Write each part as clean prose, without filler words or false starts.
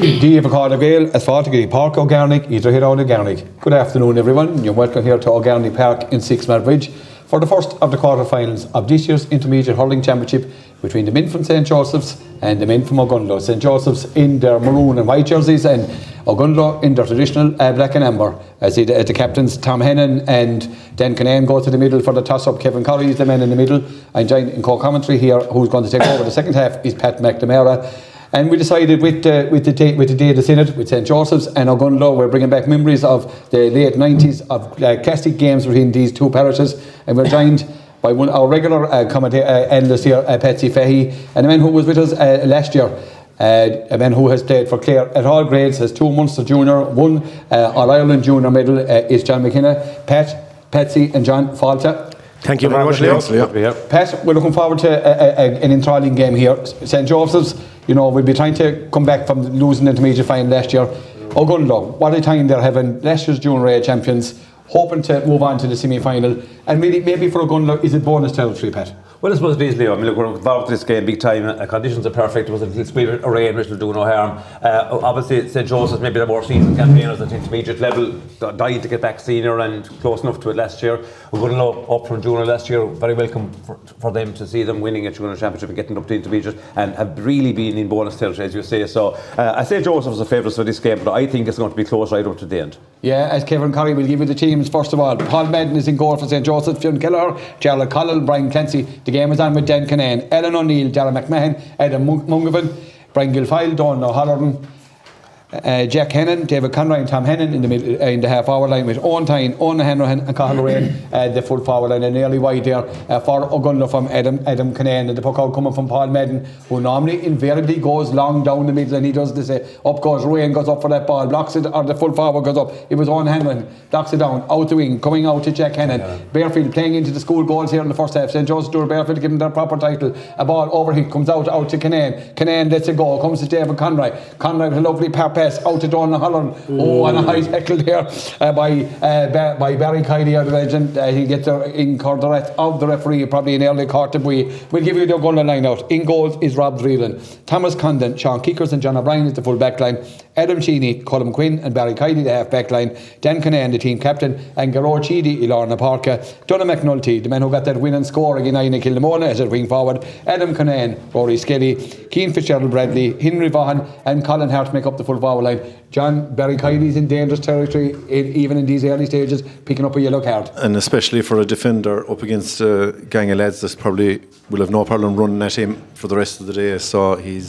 Díobh Acáid Gael, as far to Park O'Garnick, either here on O'Garnick. Good afternoon, everyone, and you're welcome here to O'Garnick Park in Sixmilebridge Bridge for the first of the quarter-finals of this year's Intermediate Hurling Championship between the men from St. Joseph's and the men from Ogundlo. St. Joseph's in their maroon and white jerseys and Ogundlo in their traditional black and amber. As the captains Tom Hennan and Dan Canaan go to the middle for the toss-up. Kevin Corrie is the man in the middle. I'm joined in co-commentary here. Who's going to take over the second half is Pat McNamara. And we decided with the Day of the Synod, with St. Joseph's and Ogundlo, we're bringing back memories of the late 90s of classic games between these two parishes. And we're joined by one our regular analyst here, Patsy Fahey, and a man who was with us last year. A man who has played for Clare at all grades, has 2 Munster Junior, 1 All-Ireland Junior medal, is John McKenna. Pat, Patsy and John, Falta. Thank you very much, Leo. Pat, we're looking forward to an enthralling game here. St. Joseph's, you know, we'll be trying to come back from losing the intermediate final last year. Ogundlo, what a time they're having. Last year's junior A champions, hoping to move on to the semi-final. And really, maybe for Ogundlo, is it bonus territory, Pat? Well, I suppose it is, Leo. I mean, look, we're involved in this game big time. Conditions are perfect. It was a little spirit array, which will do no harm. Obviously, St. Joseph's, maybe the more seasoned campaigners at intermediate level, died to get back senior and close enough to it last year. We wouldn't know up from junior last year. Very welcome for them to see them winning a junior championship and getting up to intermediate, and have really been in bonus territory, as you say. So I say Joseph's the favourites for this game, but I think it's going to be close right up to the end. Yeah, as Kevin Corrie will give you the teams first of all. Paul Madden is in goal for St. Joseph's, Fionn Kelleher, Gerald Collin, Brian Clancy. The game is on with Dan Canaan, Ellen O'Neill, Darren McMahon, Adam Mungovan, Brian Gilfile, Don O'Halloran, Jack Hennan, David Conroy and Tom Hennan in the middle, in the half hour line with Owen Tyne, Owen Hanrahan and Cahill O'Reilly, the full forward line, and nearly wide there for Ogundlo from Adam Canaan, and the puck out coming from Paul Madden, who normally invariably goes long down the middle, and he does this, up goes Ray and goes up for that ball, blocks it, or the full forward goes up. It was Owen Hanrahan, blocks it down, out the wing, coming out to Jack Hennan. Yeah. Bearfield playing into the school goals here in the first half. St. Joseph's Dúr Bearfield giving their proper title. A ball over here, comes out to Canaan. Canaan lets it go, comes to David Conroy. Conroy with a lovely power pass out to Don Holland. Oh, and a high tackle there by Barry Kiley, our legend. He gets in corderette of the referee, probably an early card to be. We'll give you the goal line out. In goals is Rob Dreelan, Thomas Condon, Sean Kickers and John O'Brien is the full back line. Adam Sheeny, Colm Quinn and Barry Kiley the half back line. Dan Canaan the team captain, and Garrod Sheedy, Ilorna Parker. Donna McNulty, the man who got that win and score again in Kilmona as a wing forward. Adam Canaan, Rory Skelly, Keane Fitzgerald Bradley, Henry Vaughan and Colin Hart make up the full forward line. John, Barry Kiley's in dangerous territory even in these early stages, picking up a yellow card. And especially for a defender up against a gang of lads that probably will have no problem running at him for the rest of the day. So he's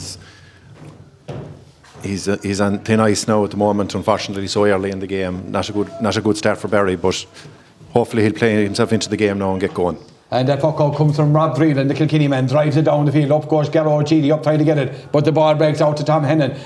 on thin ice now at the moment, unfortunately, so early in the game. Not a good start for Barry, but hopefully he'll play himself into the game now and get going. And that puck out comes from Rob Dreelan, the Kilkenny man, drives it down the field. Up goes Garrod Sheedy, up trying to get it, but the ball breaks out to Tom Hennan.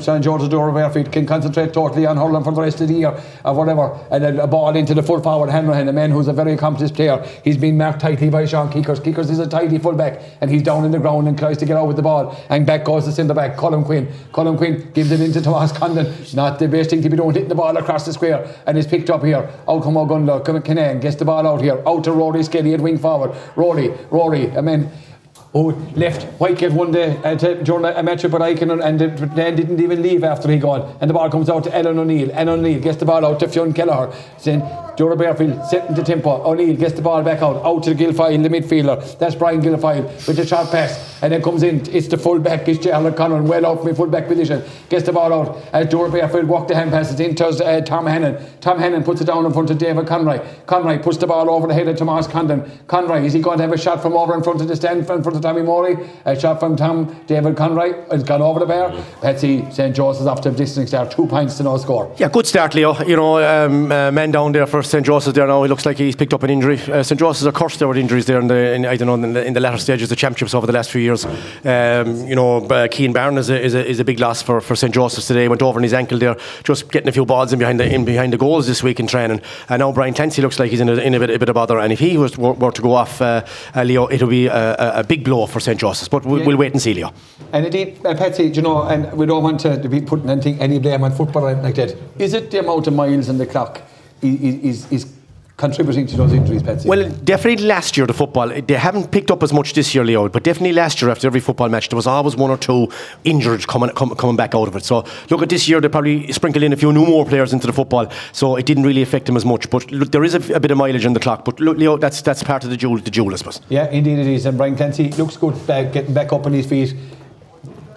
St. George's Dúr Bearfield can concentrate totally on hurling for the rest of the year or whatever. And then a ball into the full forward, Hanrahan, a man who's a very accomplished player. He's been marked tightly by Sean Kickers. Kickers is a tidy fullback, and he's down in the ground and tries to get out with the ball. And back goes the centre back, Colm Quinn. Colm Quinn gives it into Thomas Condon. Not the best thing to be doing, hitting the ball across the square, and is picked up here. Out come Ogundlo, Canaan gets the ball out here, out to Rory Skelly at wing forward. Rory, I mean, who left Whitegate one day during a matchup with Aiken, and then didn't even leave after he gone. And the ball comes out to Ellen O'Neill. Ellen O'Neill gets the ball out to Fionn Kelleher. Then Dúr Bearfield setting the tempo. O'Neill gets the ball back out to Gilfile, the midfielder. That's Brian Gilfile with the short pass, and then comes in. It's the fullback. It's Gerald Conlon, well out from fullback position. Gets the ball out. Dúr Bearfield walk the hand passes in to Tom Hennan. Tom Hennan puts it down in front of David Conroy. Conroy puts the ball over the head of Thomas Condon. Conroy, is he going to have a shot from over in front of the stand, in front of Tommy Morey? A shot from David Conroy. It's gone over the bar. Patsy, St. Joseph's after distance there, 2 points to no score. Yeah, good start, Leo. You know, man down there for St. Joseph's there now. It looks like he's picked up an injury. St. Joseph's are cursed there with injuries there in the latter stages of the championships over the last few years. Cian Byrne is a big loss for St. Joseph's today. Went over on his ankle there, just getting a few balls in behind the goals this week in training. And now Brian Clancy looks like he's in a bit of bother. And if he were to go off, Leo, it'll be a big blow for St. Joseph's. But we'll wait and see, Leo. And indeed, Patsy, you know, and we don't want to be putting any blame on football or anything like that. Is it the amount of miles on the clock? Is contributing to those injuries, Patsy? Well, definitely last year, the football, they haven't picked up as much this year, Leo, but definitely last year, after every football match, there was always one or two injured coming back out of it. So, look, at this year, they probably sprinkled in a few new more players into the football, so it didn't really affect them as much. But look, there is a bit of mileage on the clock, but look, Leo, that's part of the duel, I suppose. Yeah, indeed it is. And Brian Clancy looks good getting back up on his feet,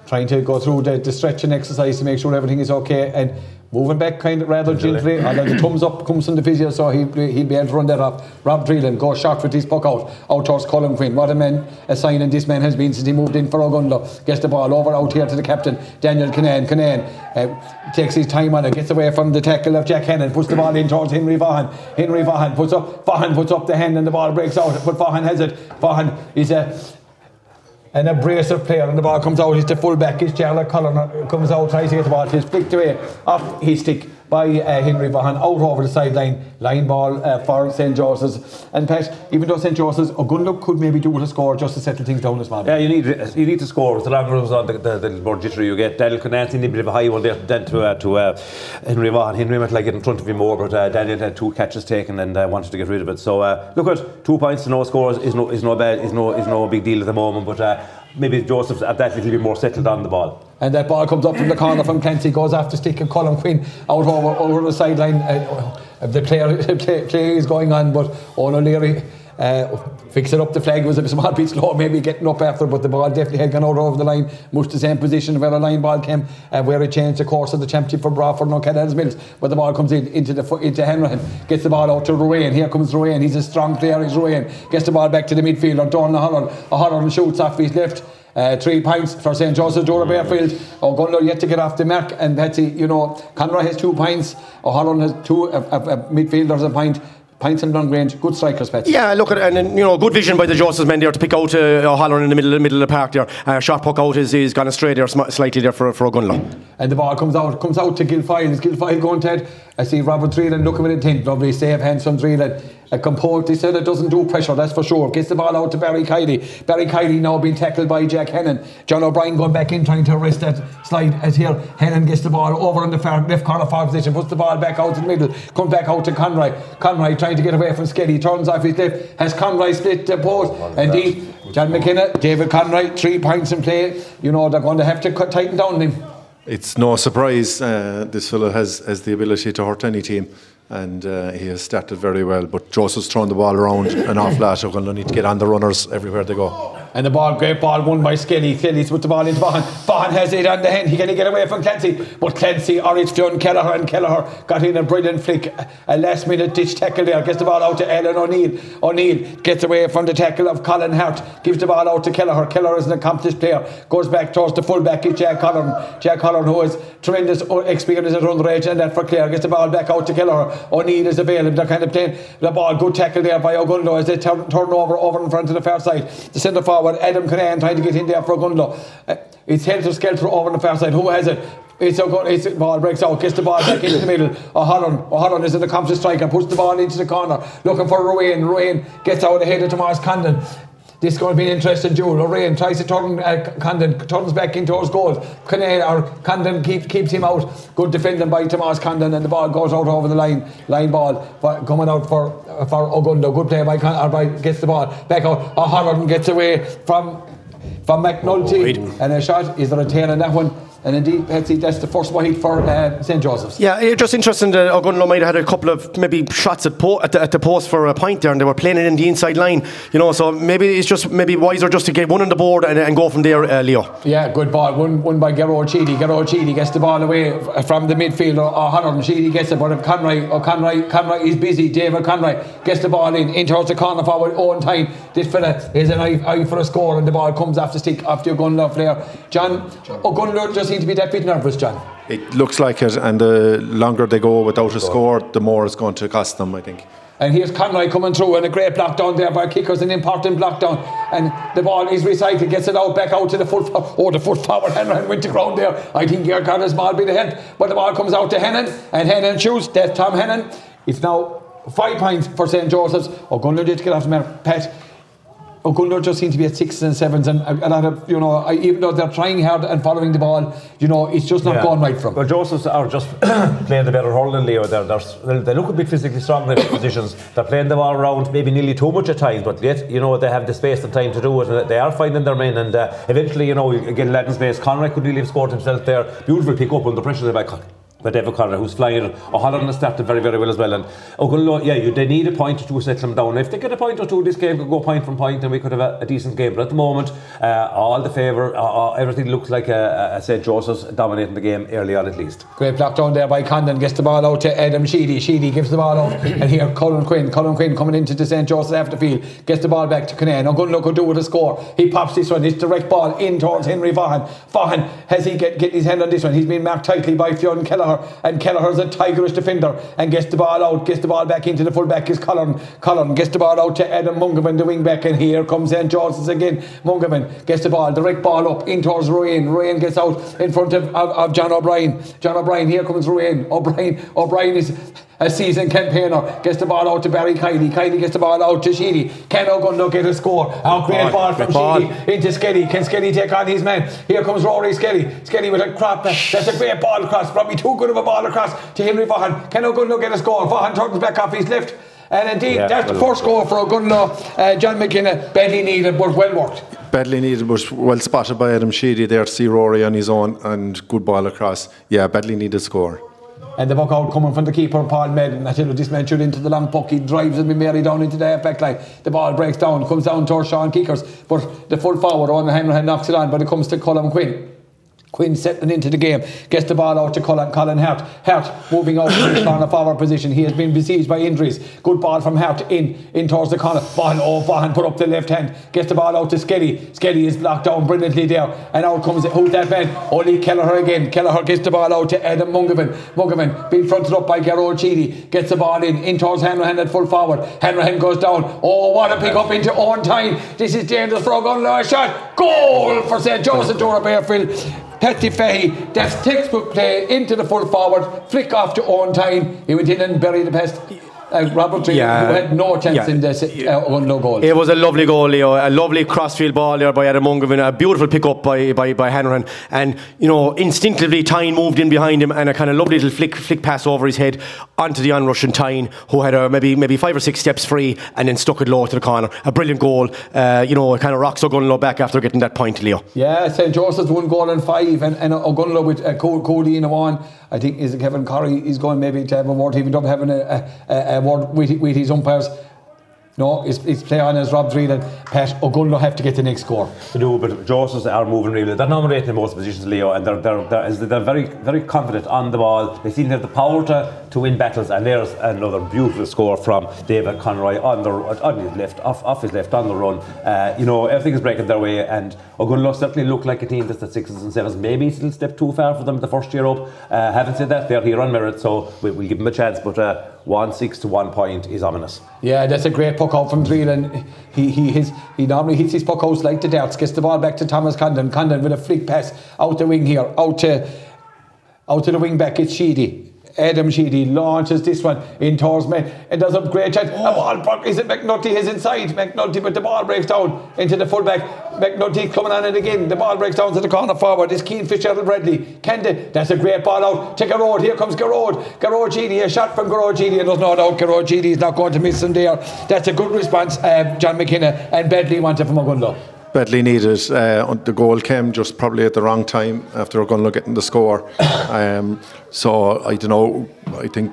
trying to go through the stretch and exercise to make sure everything is okay, and moving back kind of rather gently, although the thumbs up comes from the physio, so he'll be able to run that off. Rob Dreeland goes short with his puck out towards Colin Quinn. What a sign and this man has been since he moved in for Ogundla. Gets the ball over out here to the captain, Daniel Kinnan. Kinnan takes his time on it, gets away from the tackle of Jack Hannan, puts the ball in towards Henry Vaughan. Henry Vaughan puts up the hand and the ball breaks out, but Vaughan has it. Vaughan is an abrasive player, and the ball comes out. It's the fullback. It's Jarlath Cullen comes out, tries to get the ball. It's flicked away off his stick by Henry Vaughan, out over the sideline. Line ball for St. Joseph's. And Pat, even though St. Joseph's, Ogundla could maybe do with a score just to settle things down as well. Yeah, you need to score. The longer it goes on, the more jittery you get. Daniel Connacht needed a bit of a high one there to Henry Vaughan. Henry might like it in front of him more, but Daniel had two catches taken and wanted to get rid of it. So look, at 2 points to no scores is no big deal at the moment, but maybe Joseph's at that little bit more settled on the ball. And that ball comes up from the corner from Clancy, goes after stick and Colin Quinn out over the sideline. The play is going on, but Owen O'Leary fixing up the flag was a small bit slow, maybe getting up after, but the ball definitely had gone out over the line, much the same position where the line ball came, where it changed the course of the championship for Bradford and O'Callaghan's Mills. But the ball comes into Hanrahan, gets the ball out to Ruane. Here comes Ruane, he's a strong player, he's Ruane, gets the ball back to the midfield on Donald O'Halloran shoots off his left. 3 points for St. Joseph's, Dora Bearfield. O'Gunlow yet to get off the mark, and Patsy, Conroy has 2 points, O'Halloran has two, midfielders a point. Pints and long range, good strikers, Pat. Yeah, look, and good vision by the Joseph's men there to pick out O'Halloran in the middle of the park there. Shot puck out is gone astray there, slightly there for O'Gunlow. And the ball comes out to Gilfile. Is Gilfile going to head? I see Robert Dreeland looking with intent. Lovely save, hands from Dreeland. Composed, he said it doesn't do pressure, that's for sure. Gets the ball out to Barry Kiley. Barry Kiley now being tackled by Jack Hannan. John O'Brien going back in trying to arrest that slide as here. Hannan gets the ball over in the left corner far position, puts the ball back out in the middle, comes back out to Conroy. Conroy trying to get away from Skelly, turns off his left, has Conroy split the post. Indeed, John McKenna, David Conroy, 3 points in play. They're going to have to tighten down him. It's no surprise this fellow has the ability to hurt any team, and he has started very well, but Joseph's thrown the ball around an awful lot. They're going to need to get on the runners everywhere they go. And great ball won by Skelly. Skelly's put the ball into Vaughan. Vaughan has it on the hand. He can get away from Clancy, but Clancy or it's John Kelleher, and Kelleher got in a brilliant flick, a last minute ditch tackle there, gets the ball out to Alan O'Neill. O'Neill gets away from the tackle of Colin Hart, gives the ball out to Kelleher. Kelleher is an accomplished player, goes back towards the fullback, is Jack Holland, who has tremendous experience at run range, and that for Clare, gets the ball back out to Kelleher. O'Neill is available. They're kind of playing the ball, good tackle there by Ogundla as they turn over in front of the far side. The centre forward Adam Canaan trying to get in there for Ogundla. It's helter-skelter over on the far side. Who has it? It's ball breaks out, gets the ball back into the middle. O'Halloran is an accomplished striker, puts the ball into the corner, looking for Ruane. Ruane gets out ahead of Tomas Condon. This is going to be an interesting duel. O'Reilly tries to turn Condon, turns back into his goal. Condon keeps him out. Good defending by Tomas Condon, and the ball goes out over the line. Line ball coming out for Ogundla. Good play by Condon, gets the ball back out. O'Halloran gets away from McNulty, and a shot. Is there a tail on that one? And indeed, Patsy, that's the first one for St. Joseph's. Yeah, it's just interesting that Ogundla might have had a couple of maybe shots at the post for a point there, and they were playing it in the inside line, so maybe it's just maybe wiser just to get one on the board and go from there, Leo. Yeah, good ball, one by Gerard Sheedy. Gerard Sheedy gets the ball away from the midfield, O'Halloran. Sheedy gets it, but Conroy is busy. David Conroy gets the ball in towards the corner forward, Owen Tyne. This fella is an eye for a score, and the ball comes off the stick after Ogundla player. John Ogundla just to be that bit nervous, John. It looks like it, and the longer they go without a score, the more it's going to cost them, I think. And here's Conroy coming through, and a great block down there by Kickers, an important block down, and the ball is recycled, gets it out back out to the foot forward. The foot forward Hannan went to ground there. I think here got his ball bit of help, but the ball comes out to Hannan, and Hannan shoots. That's Tom Hannan. It's now 5 points for St. Joseph's. O'Gunlow did get off the man, Pat. O'Connor just seems to be at sixes and sevens, and a lot of, you know, even though they're trying hard and following the ball, you know, it's just not going right from. Well, Josephs are just playing the better hurling than Leo. They look a bit physically stronger in positions. They're playing them all around, maybe nearly too much at times, but yet, you know, they have the space and time to do it, and they are finding their men. And eventually, you know, again, Laddin's base, Conrad could really have scored himself there. Beautiful pick up under pressure there by David Conrad, who's flying. O'Halloran has started very, very well as well. And O'Gullo, they need a point or two to settle them down. If they get a point or two, this game could go point from point, and we could have a decent game. But at the moment, all the favour, everything looks like St. Joseph's dominating the game early on, at least. Great block down there by Condon, gets the ball out to Adam Sheedy. Sheedy gives the ball out, and here Colin Quinn. Colin Quinn coming into the St. Joseph's after field, gets the ball back to Kinane. O'Gullo could do with a score. He pops this one. It's direct ball in towards Henry Vaughan. Vaughan has he get his hand on this one. He's been marked tightly by Fionn Kelleher. And Kelleher's a tigerish defender and gets the ball out, gets the ball back into the fullback is Cullen. Cullen gets the ball out to Adam Mungerman, the wing back, and here comes St. Johnstons again. Mungerman gets the ball, direct ball up in towards Ruane. Ruane gets out in front of John O'Brien. John O'Brien, here comes Ruane. O'Brien is a seasoned campaigner, gets the ball out to Barry Kiley. Kiley gets the ball out to Sheedy. Can O'Gunlow get a score? Out great ball from Sheedy into Skelly. Can Skelly take on his man? Here comes Rory Skelly. Skelly with a crop. That's a great ball across. Probably too good of a ball across to Henry Vaughan. Can O'Gunlow get a score? Vaughan turns back off his left. And indeed, that's the first score for O'Gunlow. John McKenna, badly needed, but well worked. Badly needed, but well spotted by Adam Sheedy there to see Rory on his own, and good ball across. Yeah, badly needed score. And the puck out coming from the keeper, Paul Madden. I tell you, this man shoot into the long puck. He drives it merely down into the half-back line. The ball breaks down, comes down towards Sean Kickers. But the full forward, Owen Hanrahan, knocks it on, but it comes to Colin Quinn. Quinn settling into the game, gets the ball out to Colin Hart. Hart moving out on a forward position. He has been besieged by injuries. Good ball from Hart in towards the corner. Vaughan put up the left hand, gets the ball out to Skelly. Skelly is blocked down brilliantly there, and out comes who's that man? Only Kelleher again. Kelleher gets the ball out to Adam Mungerman. Mungerman being fronted up by Gerard Sheedy, gets the ball in towards Hanrahan at full forward. Hanrahan goes down. Oh, what a pick up into Owen Tyne. This is dangerous for a shot. Goal for St. Joseph Dora Bearfield. Petty Fahey, that's textbook play into the full forward, flick off to Owen Tyne. He went in and buried the pest. Robert Tree, who had no chance in this no goal. It was a lovely goal, Leo. A lovely crossfield ball there by Adam Mungerman. A beautiful pick-up by Hanrahan. And, you know, instinctively, Tyne moved in behind him, and a kind of lovely little flick pass over his head onto the on-Russian Tyne, who had maybe 5 or 6 steps free and then stuck it low to the corner. A brilliant goal. You know, it kind of rocks O'Gunlow back after getting that point, Leo. Yeah, St. Joseph's 1 goal and 5, and O'Gunlow with Cody in a one. I think is Kevin Corrie is going maybe to have a word, even up having a word with his umpires. No, it's play on as Rob's reading. Pat O'Gunlow have to get the next score. They do, but Josephs are moving really. They're nominating in most positions, Leo, and they're very, very confident on the ball. They seem to have the power to win battles, and there's another beautiful score from David Conroy on his left on the run. You know, everything is breaking their way, and O'Gunlow certainly look like a team that's at 6s and 7s. Maybe it's a little step too far for them the first year up. Having said that, they're here on merit, so we'll give them a chance, but 1-6 to 1 point is ominous. Yeah, that's a great puck out from Dreelan. He normally hits his puck out like the darts. Gets the ball back to Thomas Condon. Condon with a flick pass out the wing here, out to the wing back. It's Sheedy. Adam Sheedy launches this one in towards men, and does a great chance. Is it McNulty? He's inside McNulty, but the ball breaks down into the fullback. McNulty coming on it again. The ball breaks down to the corner forward. It's Keane Fitzgerald Bradley. That's a great ball out to Garrod. Here comes Garrod. Garrod Sheedy, a shot from Garrod Sheedy, and there's no doubt Garrod Sheedy is not going to miss him there. That's a good response. John McKenna and Bedley wanted from O'Gunlow. Badly needed. The goal came just probably at the wrong time after O'Gunlow getting the score. So I don't know. I think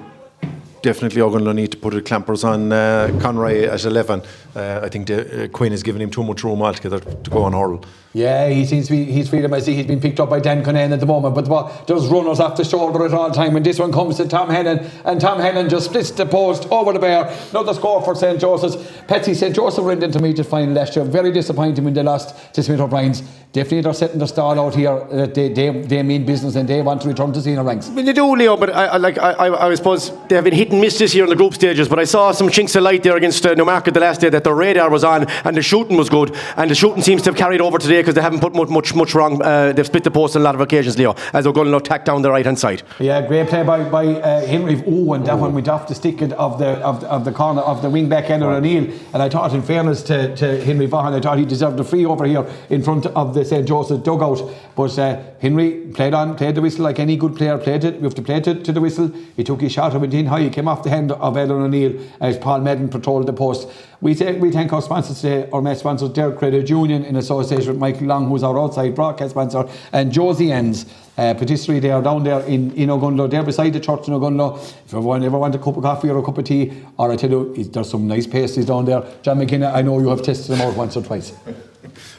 definitely O'Gunlow need to put the clampers on Conroy at 11. I think Quinn is giving him too much room altogether to go on hurl. Yeah, he seems to be, he's freedom. I see he's been picked up by Dan Conan at the moment, but the ball does runners off the shoulder at all time. And this one comes to Tom Hannon, and Tom Hannon just splits the post over the bar. Another score for St. Joseph's. Patsy, St. Joseph were in the intermediate final last year. Very disappointing when they lost to Smith O'Brien's. Definitely they're setting their stall out here. They mean business, and they want to return to senior ranks. Well, they do, Leo, but I suppose they have been hit and miss this year in the group stages, but I saw some chinks of light there against Newmarket the last day. That that the radar was on and the shooting was good, and the shooting seems to have carried over today because they haven't put much wrong. They've split the post on a lot of occasions, Leo, as O'Gonnell attacked down the right hand side. Yeah, great play by Henry Owen. That one went off the stick of the corner of the wing back Ender O'Neill, and I thought, in fairness to Henry Vaughan, I thought he deserved a free over here in front of the St Joseph's dugout, but Henry played the whistle like any good player played it. We have to play it to the whistle. He took his shot, went in high, he came off the hand of Ellen O'Neill as Paul Madden patrolled the post. We thank our sponsors today, our main sponsors, Dare Credit Union, in association with Michael Long, who's our outside broadcast sponsor, and Josie Enns. Patisserie, they are down there in Ogunlo, there beside the church in Ogunlo. If everyone ever wants a cup of coffee or a cup of tea, or I tell you, there's some nice pastries down there. John McKenna, I know you have tested them out once or twice.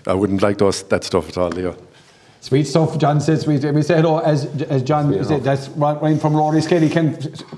I wouldn't like that stuff at all, Leo. Sweet stuff, John says. We say hello as John said. Enough. That's right from Rory Skelly.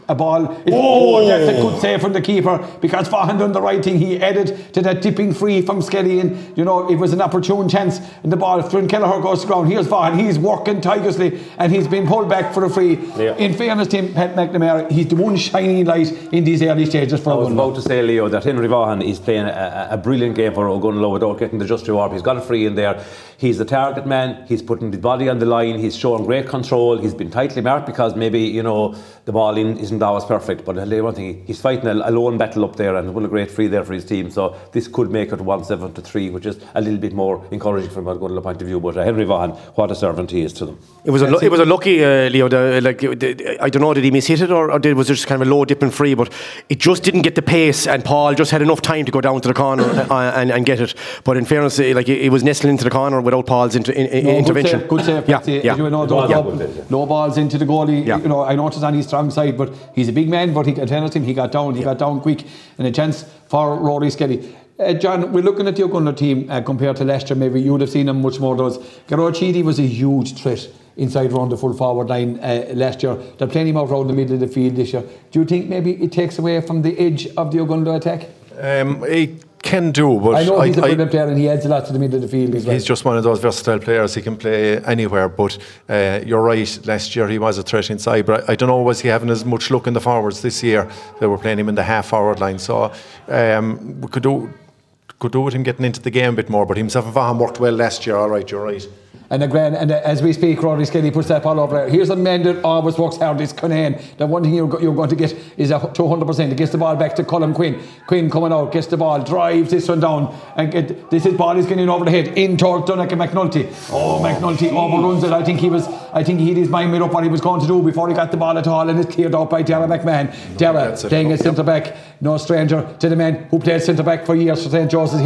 A ball. Oh, that's a good save from the keeper, because Vaughan done the right thing. He added to that dipping free from Skelly, and you know it was an opportune chance. And the ball, Flynn Kelleher goes to ground. Here's Vaughan. He's working tightly, and he's been pulled back for a free. Yeah. In fairness to him, Pat McNamara, he's the one shining light in these early stages for Ogunlo. I was about to say, Leo, that Henry Vaughan is playing a brilliant game for Ogunlo without getting the just reward. He's got a free in there. He's the target man. He's putting his body on the line. He's showing great control. He's been tightly marked, because maybe, you know, the ball in isn't always perfect. But I'll tell you one thing, he's fighting a lone battle up there, and won a great free there for his team. So this could make it 1-7 to 3, which is a little bit more encouraging from a Ogunlo point of view. But Henry Vaughan, what a servant he is to them. It was a lucky Leo. I don't know, did he mishit it or was it just kind of a low dipping free? But it just didn't get the pace, and Paul just had enough time to go down to the corner and get it. But in fairness, it was nestled into the corner without Paul's intervention. Good save. Yeah. Low balls into the goalie. Yeah. You know, I know it's on his strong side, but he's a big man. But he got down. He got down quick, and a chance for Rory Skelly. John, we're looking at the Ogunlo team compared to last year. Maybe you would have seen him much more. Gerard Sheedy was a huge threat inside round the full forward line last year. They're playing him out round the middle of the field this year. Do you think maybe it takes away from the edge of the Ogunlo attack? Can do, but I know he's a brilliant player, and he adds a lot to the middle of the field as well. He's just one of those versatile players. He can play anywhere, but you're right, last year he was a threat inside, but I don't know, was he having as much luck in the forwards this year? They were playing him in the half forward line, so we could do with him getting into the game a bit more, but himself and Vaughan worked well last year. Alright, you're right. And as we speak, Rory Skelly puts that ball over. Here's a man that always works hard. It's Cunahan. The one thing you're going to get is a 200%. He gets the ball back to Colm Quinn. Quinn coming out, gets the ball, drives this one down, and this ball is getting over the head. In towards Duncan McNulty. McNulty overruns it. I think he hit his mind made up what he was going to do before he got the ball at all, and it's cleared out by Dara McMahon. Dara playing at centre back, no stranger to the man who played centre back for years for St Joseph's.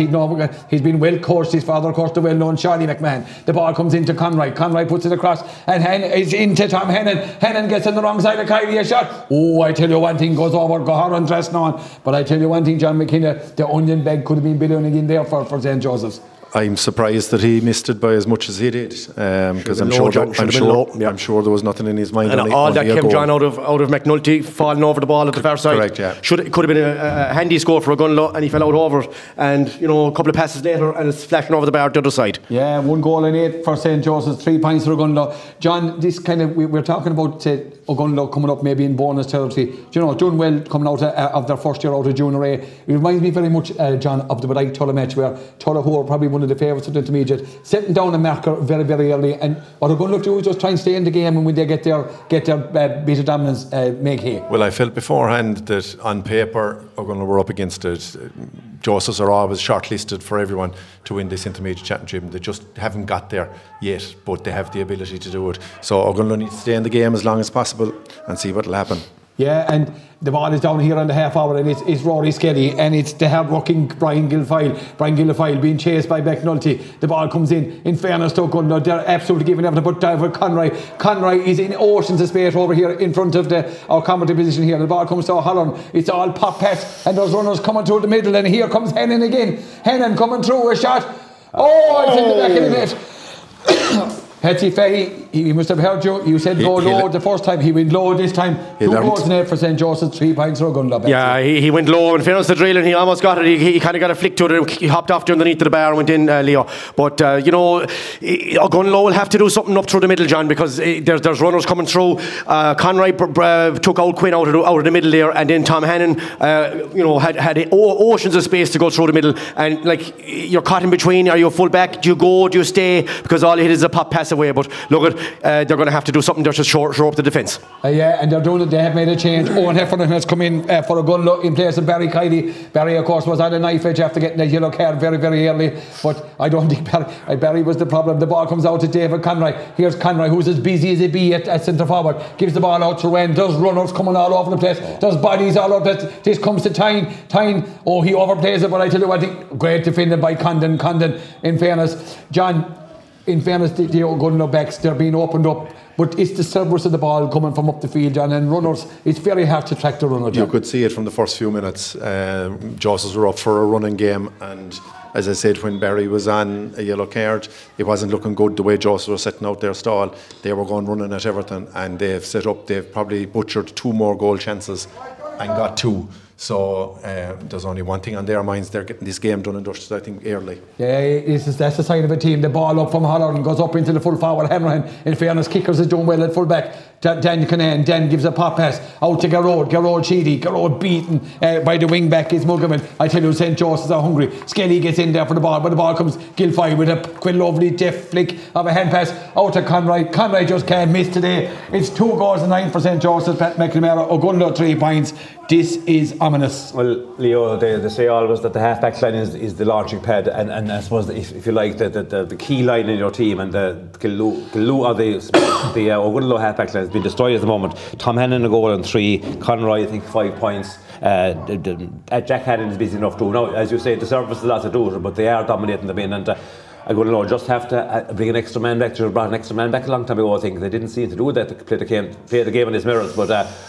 He's been well coached. His father coached the well-known Charlie McMahon. The ball comes into Conroy. Conroy puts it across, and is into Tom Hennan. Hennan gets on the wrong side of Kylie, a shot. I tell you one thing, goes over Goharan Dressnan. But I tell you one thing, John McKenna, the onion bag could have been billioning in there for St Joseph's. I'm surprised that he missed it by as much as he did, because I'm sure there was nothing in his mind. And all that came John out of McNulty falling over the ball at the far side. Correct, yeah. It could have been a handy score for Ogunlo, and he fell out over it, and you know, a couple of passes later, and it's flashing over the bar to the other side. Yeah, 1 goal and 8 for St Joseph's, 3 points for Ogunlo. John, this kind of we're talking about Ogunlo coming up maybe in bonus territory. Do you know, doing well coming out of their first year out of junior A. It reminds me very much, John, of the Badaik Tulla match where Tulla, who are probably one of the favourites of the intermediate, setting down a marker very, very early, and what they're going to do is just try and stay in the game, and when they get their bit of dominance, make hay. Well, I felt beforehand that on paper Ogunlo were up against it. Josephs are always shortlisted for everyone to win this intermediate championship. They just haven't got there yet, but they have the ability to do it. So Ogunlo need to stay in the game as long as possible and see what will happen. Yeah, and the ball is down here on the half hour, and it's Rory Skelly, and it's the hard-working Brian Gilfile. Brian Gilfile being chased by McNulty. The ball comes in. In fairness to Ogunlo, they're absolutely giving everything but down for Conroy. Conroy is in oceans of space over here in front of our combative position here. The ball comes to O'Halloran. It's all pop pass, and those runners coming through the middle, and here comes Hennan again. Hennan coming through, a shot. It's in the back of the net. Hetty Fahy, he must have heard you said low the first time. He went low this time. 2 goals in it for St. Joseph's, 3 points for Gundla. Yeah, he went low and finished the drill and he almost got it. He kind of got a flick to it. He hopped off underneath the bar and went in, Leo. But, Gunlow will have to do something up through the middle, John, because there's runners coming through. Conroy took old Quinn out of the middle there, and then Tom Hannon had oceans of space to go through the middle, and you're caught in between. Are you a full back? Do you go? Do you stay? Because all you hit is a pop pass away. But look at they're going to have to do something there to shore up the defence. And they're doing it. They have made a change. Owen Heffernan has come in for a good look in place of Barry Kiley. Barry, of course, was at a knife edge after getting a yellow card very, very early, but I don't think Barry was the problem. The ball comes out to David Conroy. Here's Conroy, who's as busy as a bee at centre forward. Gives the ball out to Wren. There's runners coming all over the place. There's bodies all over the place. This comes to Tyne. Oh, he overplays it, but I tell you what, great defending by Condon. Condon, in fairness, John, the Gunlow backs, they're being opened up, but it's the service of the ball coming from up the field, John, and runners, it's very hard to track the runner, John. You could see it from the first few minutes. Jossers were up for a running game, and as I said, when Barry was on a yellow card, it wasn't looking good the way Jossers were setting out their stall. They were going running at everything, and they've probably butchered 2 more goal chances and got 2. So there's only one thing on their minds. They're getting this game done and dusted, I think, early. Yeah, that's the sign of a team. The ball up from Holland goes up into the full forward. Hanrahan, in fairness, Kickers is doing well at full back. Dan Canaan. Dan gives a pop pass out to Garrod. Garrod Sheedy. Garrod beaten by the wing back is Mulgavan. I tell you, St. Joseph's are hungry. Skelly gets in there for the ball, but the ball comes Gilfy with a quick lovely deft flick of a hand pass out to Conroy. Conroy just can't miss today. It's 2 goals and 9 for St. Joseph's. Pat McNamara, Ogunlo 3 points. This is ominous. Well, Leo, they say always that the half-back line is the launching pad, and I suppose if you like the key line in your team, and the Ogunlo half-back line has been destroyed at the moment. Tom Hannon a goal and 3, Conroy I think 5 points. Jack Hannon is busy enough too. Now, as you say, the service is a lot to do, but they are dominating the bin, and I don't know, just have to bring an extra man back. They brought an extra man back a long time ago, I think. They didn't seem to do that, to play the game in his mirrors. But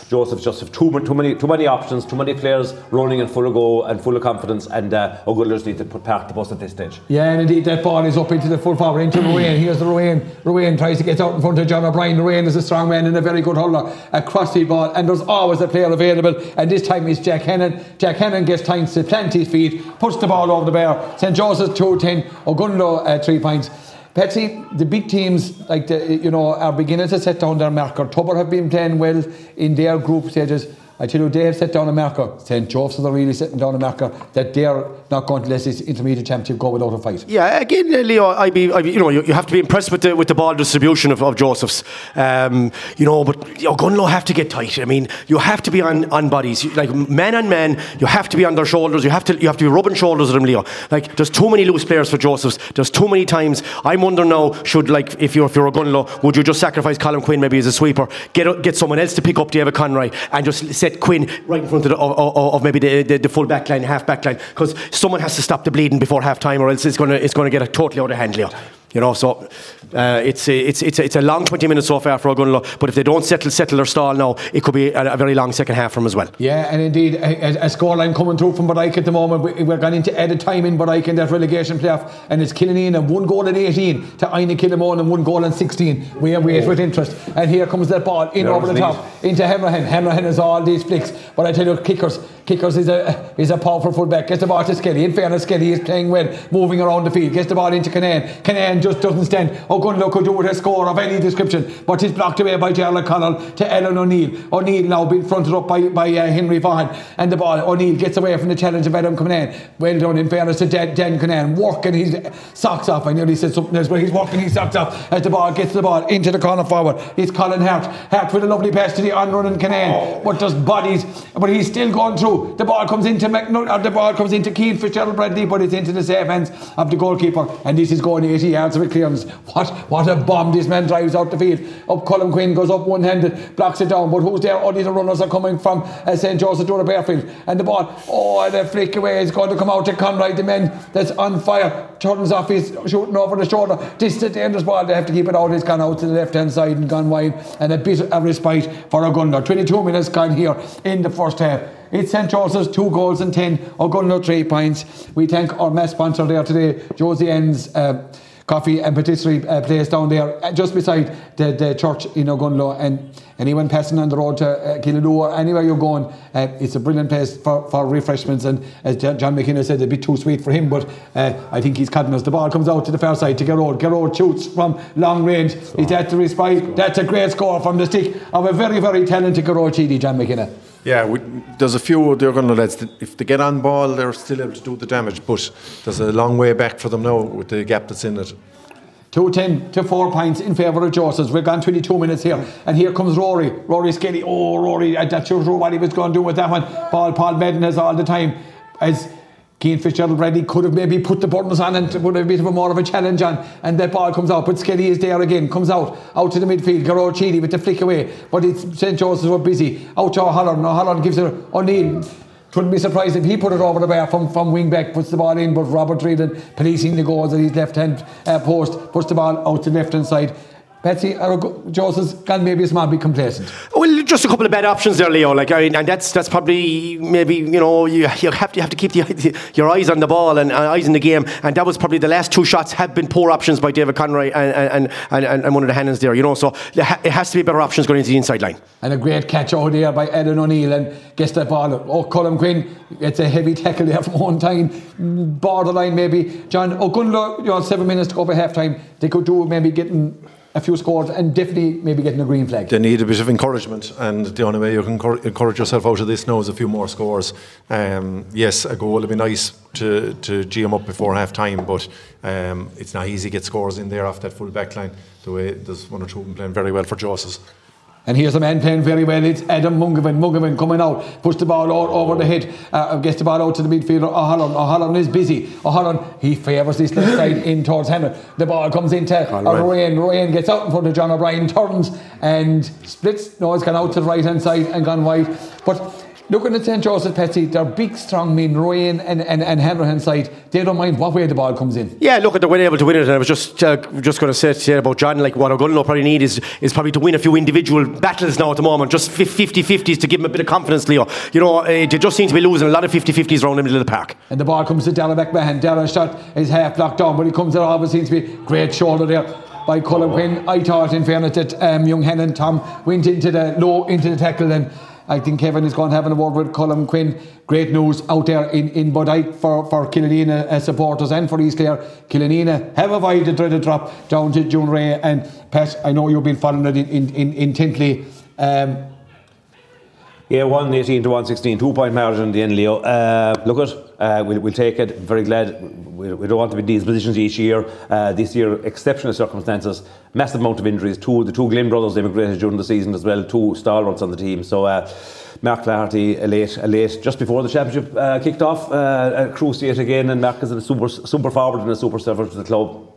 Joseph just have too many options, too many players running and full of go and full of confidence. And O'Guller's need to put park the bus at this stage. Yeah, and indeed, that ball is up into the full forward, into Rowan. Here's the Rowan. Rowan tries to get out in front of John O'Brien. Rowan is a strong man and a very good holder. A crossy ball, and there's always a player available. And this time it's Jack Hannon. Jack Hannon gets time to plant his feet, puts the ball over the bar. St. Joseph's 2-10. O'Gullo 3 points. Patsy, the big teams are beginning to set down their marker. Tubber have been playing well in their group stages. I tell you, they have set down a marker. St. Joseph's are really setting down a marker that they're not going to let this intermediate championship go without a fight. Yeah, again, Leo, you have to be impressed with the ball distribution of Joseph's. Gunlow have to get tight. I mean, you have to be on bodies, like man on man. You have to be on their shoulders. You have to be rubbing shoulders at them, Leo. Like, there's too many loose players for Joseph's. There's too many times. I wonder now, should, like, if you're a Gunlow, would you just sacrifice Colin Quinn maybe as a sweeper? Get someone else to pick up David Conroy and just say Quinn right in front of maybe the full back line, half back line, because someone has to stop the bleeding before half time, or else it's going to get totally out of hand, Leo. So it's a long 20 minutes so far for Ogunlo, but if they don't settle their stall now, it could be a very long second half for them as well. Yeah, and indeed, a scoreline coming through from Baraik at the moment. We're going into added time in Baraik in that relegation playoff, and it's Killineen and 1 goal and 18 to Aine Killimon and 1 goal and 16. We await with interest, and here comes that ball in over the top into Hanrahan. Hanrahan has all these flicks, but I tell you, Kickers is a powerful fullback. Gets the ball to Skelly. In fairness, Skelly is playing well, moving around the field. Gets the ball into Canaan. Canaan just doesn't stand. O'Gunlow could do with a score of any description, but he's blocked away by Gerald Connell to Ellen O'Neill. O'Neill now being fronted up by Henry Vaughan, and the ball, O'Neill gets away from the challenge of Adam Canaan. Well done, in fairness to Dan Canaan, working his socks off. I nearly said something else, but he's working his socks off as the ball gets the ball into the corner forward. It's Colin Hart. Hart with a lovely pass to the on-running Canaan, but there's bodies, but he's still going through. The ball comes into Keane Fitzgerald Bradley, but it's into the safe hands of the goalkeeper, and this is going 80 yards of a clearance. What a bomb this man drives out the field. Up Colin Quinn goes up one-handed, blocks it down, but who's there? All these runners are coming from St. Joseph to the Bearfield, and the ball, and a flick away is going to come out to Conroy. The man that's on fire turns off his shooting over the shoulder. This is a dangerous ball. They have to keep it out. It's gone out to the left-hand side and gone wide, and a bit of respite for Ogunda. 22 minutes gone here in the first half. It's St. Joseph's 2 goals and 10, Ogunlo 3 points. We thank our match sponsor there today, Josie Ann's coffee and patisserie place down there just beside the church in Ogunlo. And anyone passing on the road to Killaloe or anywhere you're going, it's a brilliant place for refreshments. And as John McKinnon said, a bit too sweet for him, but I think he's cutting us. The ball comes out to the far side to Gerrard. Gerrard shoots from long range. He's at the respite. That's a great score from the stick of a very, very talented Gerrard Sheedy, John McKinnon. Yeah, there's a few of the Ogunlo lads that if they get on ball, they're still able to do the damage, but there's a long way back for them now with the gap that's in it. 2-10 to 4 points in favour of Josephs. We've gone 22 minutes here, and here comes Rory. Rory Skelly. Oh, Rory, I'm not sure what he was going to do with that one. Paul Madden has all the time, as Keane Fitzgerald Reddy could have maybe put the buttons on and put a bit of a more of a challenge on, and that ball comes out, but Skelly is there again, comes out to the midfield. Gerard Sheedy with the flick away, but it's St Joseph's were busy. Out to O'Halloran. O'Halloran gives it O'Neill. Wouldn't be surprised if he put it over the bar from wing back, puts the ball in, but Robert Reardon policing the goals at his left hand post, puts the ball out to the left hand side. Patsy, Joseph's can maybe a small bit complacent. Well, just a couple of bad options there, Leo. Like, I mean, and that's probably maybe, you know, you have to keep your eyes on the ball and eyes in the game. And that was probably the last two shots have been poor options by David Conroy and one of the Hannons there. You know, so it has to be better options going into the inside line. And a great catch out there by Aidan O'Neill, and gets that ball. Oh, Colm Quinn gets a heavy tackle there from one time, borderline maybe. John Ogunlo, 7 minutes to go by half time. They could do maybe getting a few scores and definitely maybe getting a green flag. They need a bit of encouragement, and the only way you can encourage yourself out of this now is a few more scores. Yes, a goal would be nice to gee them up before half time, but it's not easy to get scores in there off that full back line. The way there's one or two playing very well for Joseph's. And here's a man playing very well. It's Adam Mungavin. Mungavin coming out, pushed the ball over the head, gets the ball out to the midfielder. O'Halloran is busy. O'Halloran, he favours this left side in towards Hannon. The ball comes into Rowan. Rowan gets out in front of John O'Brien, turns and splits. No, it's gone out to the right hand side and gone wide. But looking at St Joseph, Patsy, they're big, strong men, Rowan and Hanrahan side. They don't mind what way the ball comes in. Yeah, look, they're able to win it. And I was just going to say about John, like what Ogunlo probably need is probably to win a few individual battles now at the moment, just 50-50s to give them a bit of confidence, Leo. You know, they just seem to be losing a lot of 50-50s around the middle of the park. And the ball comes to Darragh McMahon. Darragh's shot is half blocked down, but he comes out, obviously, seems to be great shoulder there by Colin Quinn. I thought, in fairness, that young Hannon Tom went into the low, into the tackle, and I think Kevin is going to have an award with Colm Quinn. Great news out there in Bodike for Killinina supporters and for East Clare. Killinina have avoided the dreaded drop down to June Ray. And Pat, I know you've been following it intently. Yeah, 118 to 116, 2 point margin in the end, Leo. Look at we'll take it. Very glad. We don't want to be in these positions each year. This year, exceptional circumstances, massive amount of injuries. The two Glynn brothers emigrated during the season as well. Two stalwarts on the team. So Mark Flaherty, late, just before the championship kicked off, cruciate again. And Mark is a super forward and a super server to the club.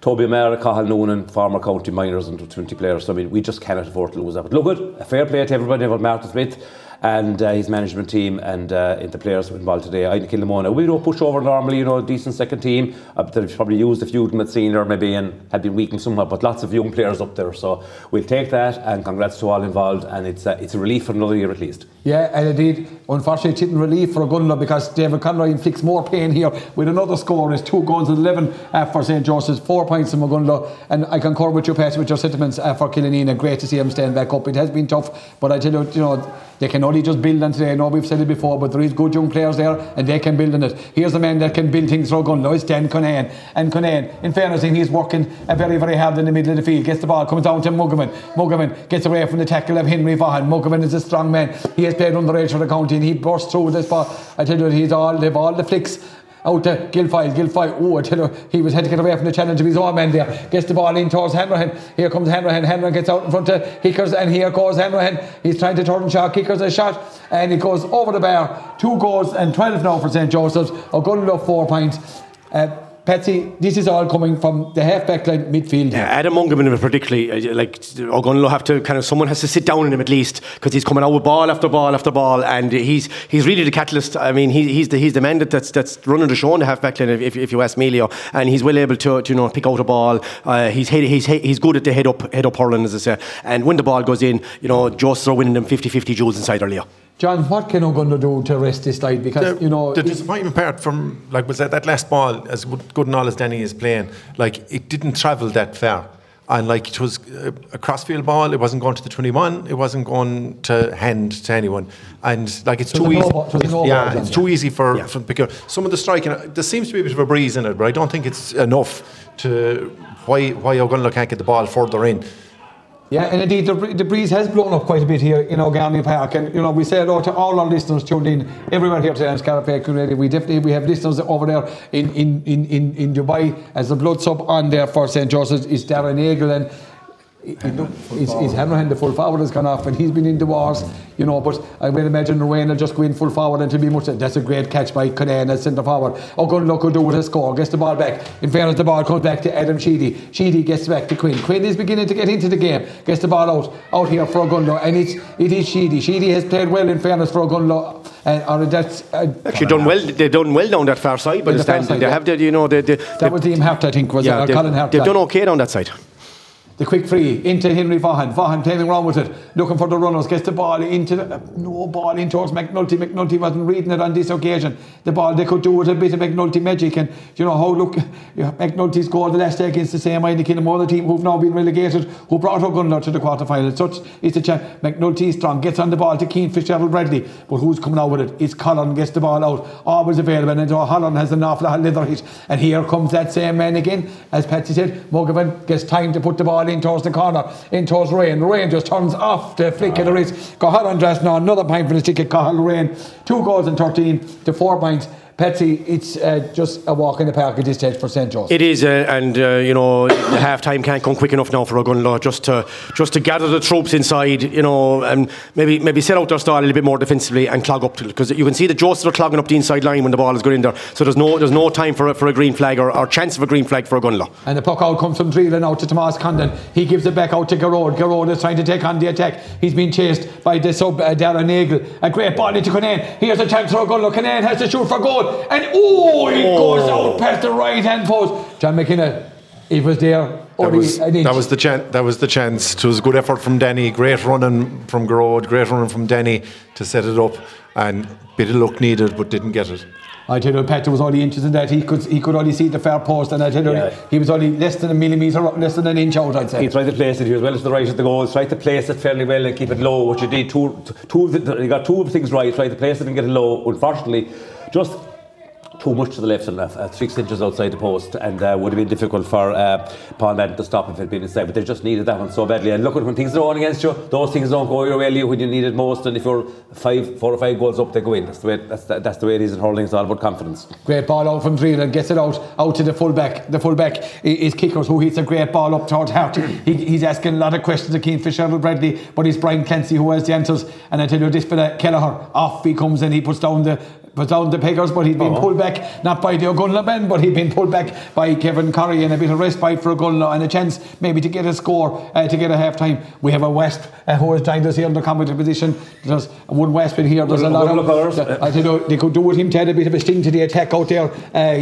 Toby O'Mara, Cathal Noonan, former county minors and 20 players. So, I mean, we just cannot afford to lose that. But look at a fair play to everybody about Martin Smith and his management team and the players involved today. I think Kilmona, we don't push over normally, you know, a decent second team. They've probably used a few of them at senior maybe and have been weakened somewhat, but lots of young players up there. So we'll take that, and congrats to all involved. And it's a relief for another year at least. Yeah, and indeed, unfortunately, it's hitting relief for Ogunlo because David Conroy inflicts more pain here with another score. It's 2 goals and 11 for St Joseph's, 4 points from Ogunlo. And I concur with you, Pat, with your sentiments for Killinina. Great to see him staying back up. It has been tough, but I tell you, they can only just build on today. I know we've said it before, but there is good young players there and they can build on it. Here's a man that can build things for Ogunlo. It's Dan Conahan. And Conahan, in fairness, he's working very, very hard in the middle of the field. Gets the ball, comes down to Muggerman. Muggerman gets away from the tackle of Henry Vaughan. Muggerman is a strong man. He has played underage for the county and he bursts through this ball. I tell you, they've all the flicks. Out to Gilfile. Oh, I tell you, had to get away from the challenge of his own man there. Gets the ball in towards Hanrahan. Here comes Hanrahan. Hanrahan gets out in front of Hickers, and here goes Hanrahan. He's trying to turn shot. Hickers a shot, and it goes over the bar. 2 goals and 12 now for St Joseph's. Ogunlo 4 points. Patsy, this is all coming from the half-back line midfield. Yeah, Adam Mungerman particularly, like Ogunlo have to someone has to sit down on him at least, because he's coming out with ball after ball after ball, and he's really the catalyst. I mean, he's the man that's running the show on the half-back line, if you ask me, Leo. And he's well able to pick out a ball. He's good at the head-up hurling, as I say. And when the ball goes in, Joseph's are winning them 50-50 duels inside, Leo. John, what can Ogunda do to arrest this slide? Because, the disappointing part from, was that last ball, as good and all as Danny is playing, it didn't travel that far. And, it was a crossfield ball. It wasn't going to the 21. It wasn't going to hand to anyone. And, it's so too easy. It's too easy for Pickard. Some of the striking, there seems to be a bit of a breeze in it, but I don't think it's enough to why O'Gonnell can't get the ball further in. Yeah, and indeed, the breeze has blown up quite a bit here in O'Garney Park. And, we say hello to all our listeners tuned in everywhere here today on Scarlet Community. We have listeners over there in Dubai as the blood sub on there for St. Joseph's is Darren Eagle. And is Hanrahan, the full forward, has gone off and he's been in the wars, but I would imagine Rowan will just go in full forward and to be much. That's a great catch by Conan as centre forward. O'Gonnell could do with a score, gets the ball back. In fairness, the ball comes back to Adam Sheedy. Sheedy gets back to Quinn. Quinn is beginning to get into the game, gets the ball out here for O'Gonnell, and it is Sheedy. Sheedy has played well, in fairness, for O'Gonnell. Actually, they've done well down that far side, but they have that, that was Liam Hart, I think, was it? Colin Hart. They've done okay down that side. The quick free into Henry Vaughan. Vaughan playing around with it, looking for the runners. Gets the ball into ball in towards McNulty. McNulty wasn't reading it on this occasion. The ball, they could do with a bit of McNulty magic, and McNulty scored the last day against the same Ina Kinnamore, the team who've now been relegated, who brought O'Gunner to the quarterfinal. Such is the champ. McNulty is strong. Gets on the ball to Keane Fitzgerald Bradley, but who's coming out with it? It's Collin. Gets the ball out. Always available, and Holland has an awful leather hit, and here comes that same man again. As Patsy said, Mogovan gets time to put the ball in towards the corner, in towards Rain. Rain just turns off the flick of the wrist. Cahalan dressed now, another pint for the ticket. Cahalan Rain, 2 goals and 13 to 4 pints. Patsy, it's just a walk in the park at this stage for St. Joseph's. It is, the half-time can't come quick enough now for O'Gunlow just to gather the troops inside, and maybe set out their style a little bit more defensively and clog up, because you can see that Joseph are clogging up the inside line when the ball is going in there. So there's no time for a green flag or chance of a green flag for O'Gunlow. And the puck out comes from Dreelan out to Tomas Condon. He gives it back out to Garrod. Garrod is trying to take on the attack. He's been chased by the sub Darren Eagle. A great ball into Conan. Here's a chance for O'Gunlow. Conan has to shoot for goal. And it goes out past the right-hand post. John McKenna, he was there. That was the chance. It was a good effort from Danny. Great running from Grode. Great running from Danny to set it up. And bit of luck needed, but didn't get it. I tell you, Patrick was only inches in that. He could only see the far post, and I tell you, he was only less than a millimetre, less than an inch out, I'd say. He tried to place it. He was well to the right of the goal. Tried to place it fairly well and keep it low, which he did. He got two things right. Tried to place it and get it low. Unfortunately, just too much to the left and 6 inches outside the post, and would have been difficult for Paul Madden to stop if it had been inside, but they just needed that one so badly. And look, when things are on against you, those things don't go your way when you need it most, and if you're 4 or 5 goals up, they go in. That's the way it is in hurling. It's all about confidence. Great ball out from Dreelan, gets it out to the fullback. The fullback is Kickers, who hits a great ball up towards Hart. He's asking a lot of questions of Keane Fitzgerald-Bradley, but it's Brian Clancy who has the answers, and I tell you this, for Kelleher, off he comes and he puts down the Pickers, but he'd been pulled back, not by the O'Gunlow men, but he'd been pulled back by Kevin Corrie, and a bit of respite for O'Gunlow and a chance maybe to get a score, to get a half-time. We have a Wasp who has joined us here in the commentary position. There's one Wasp in here. There's a lot of colours. I don't know, they could do with him to add a bit of a sting to the attack out there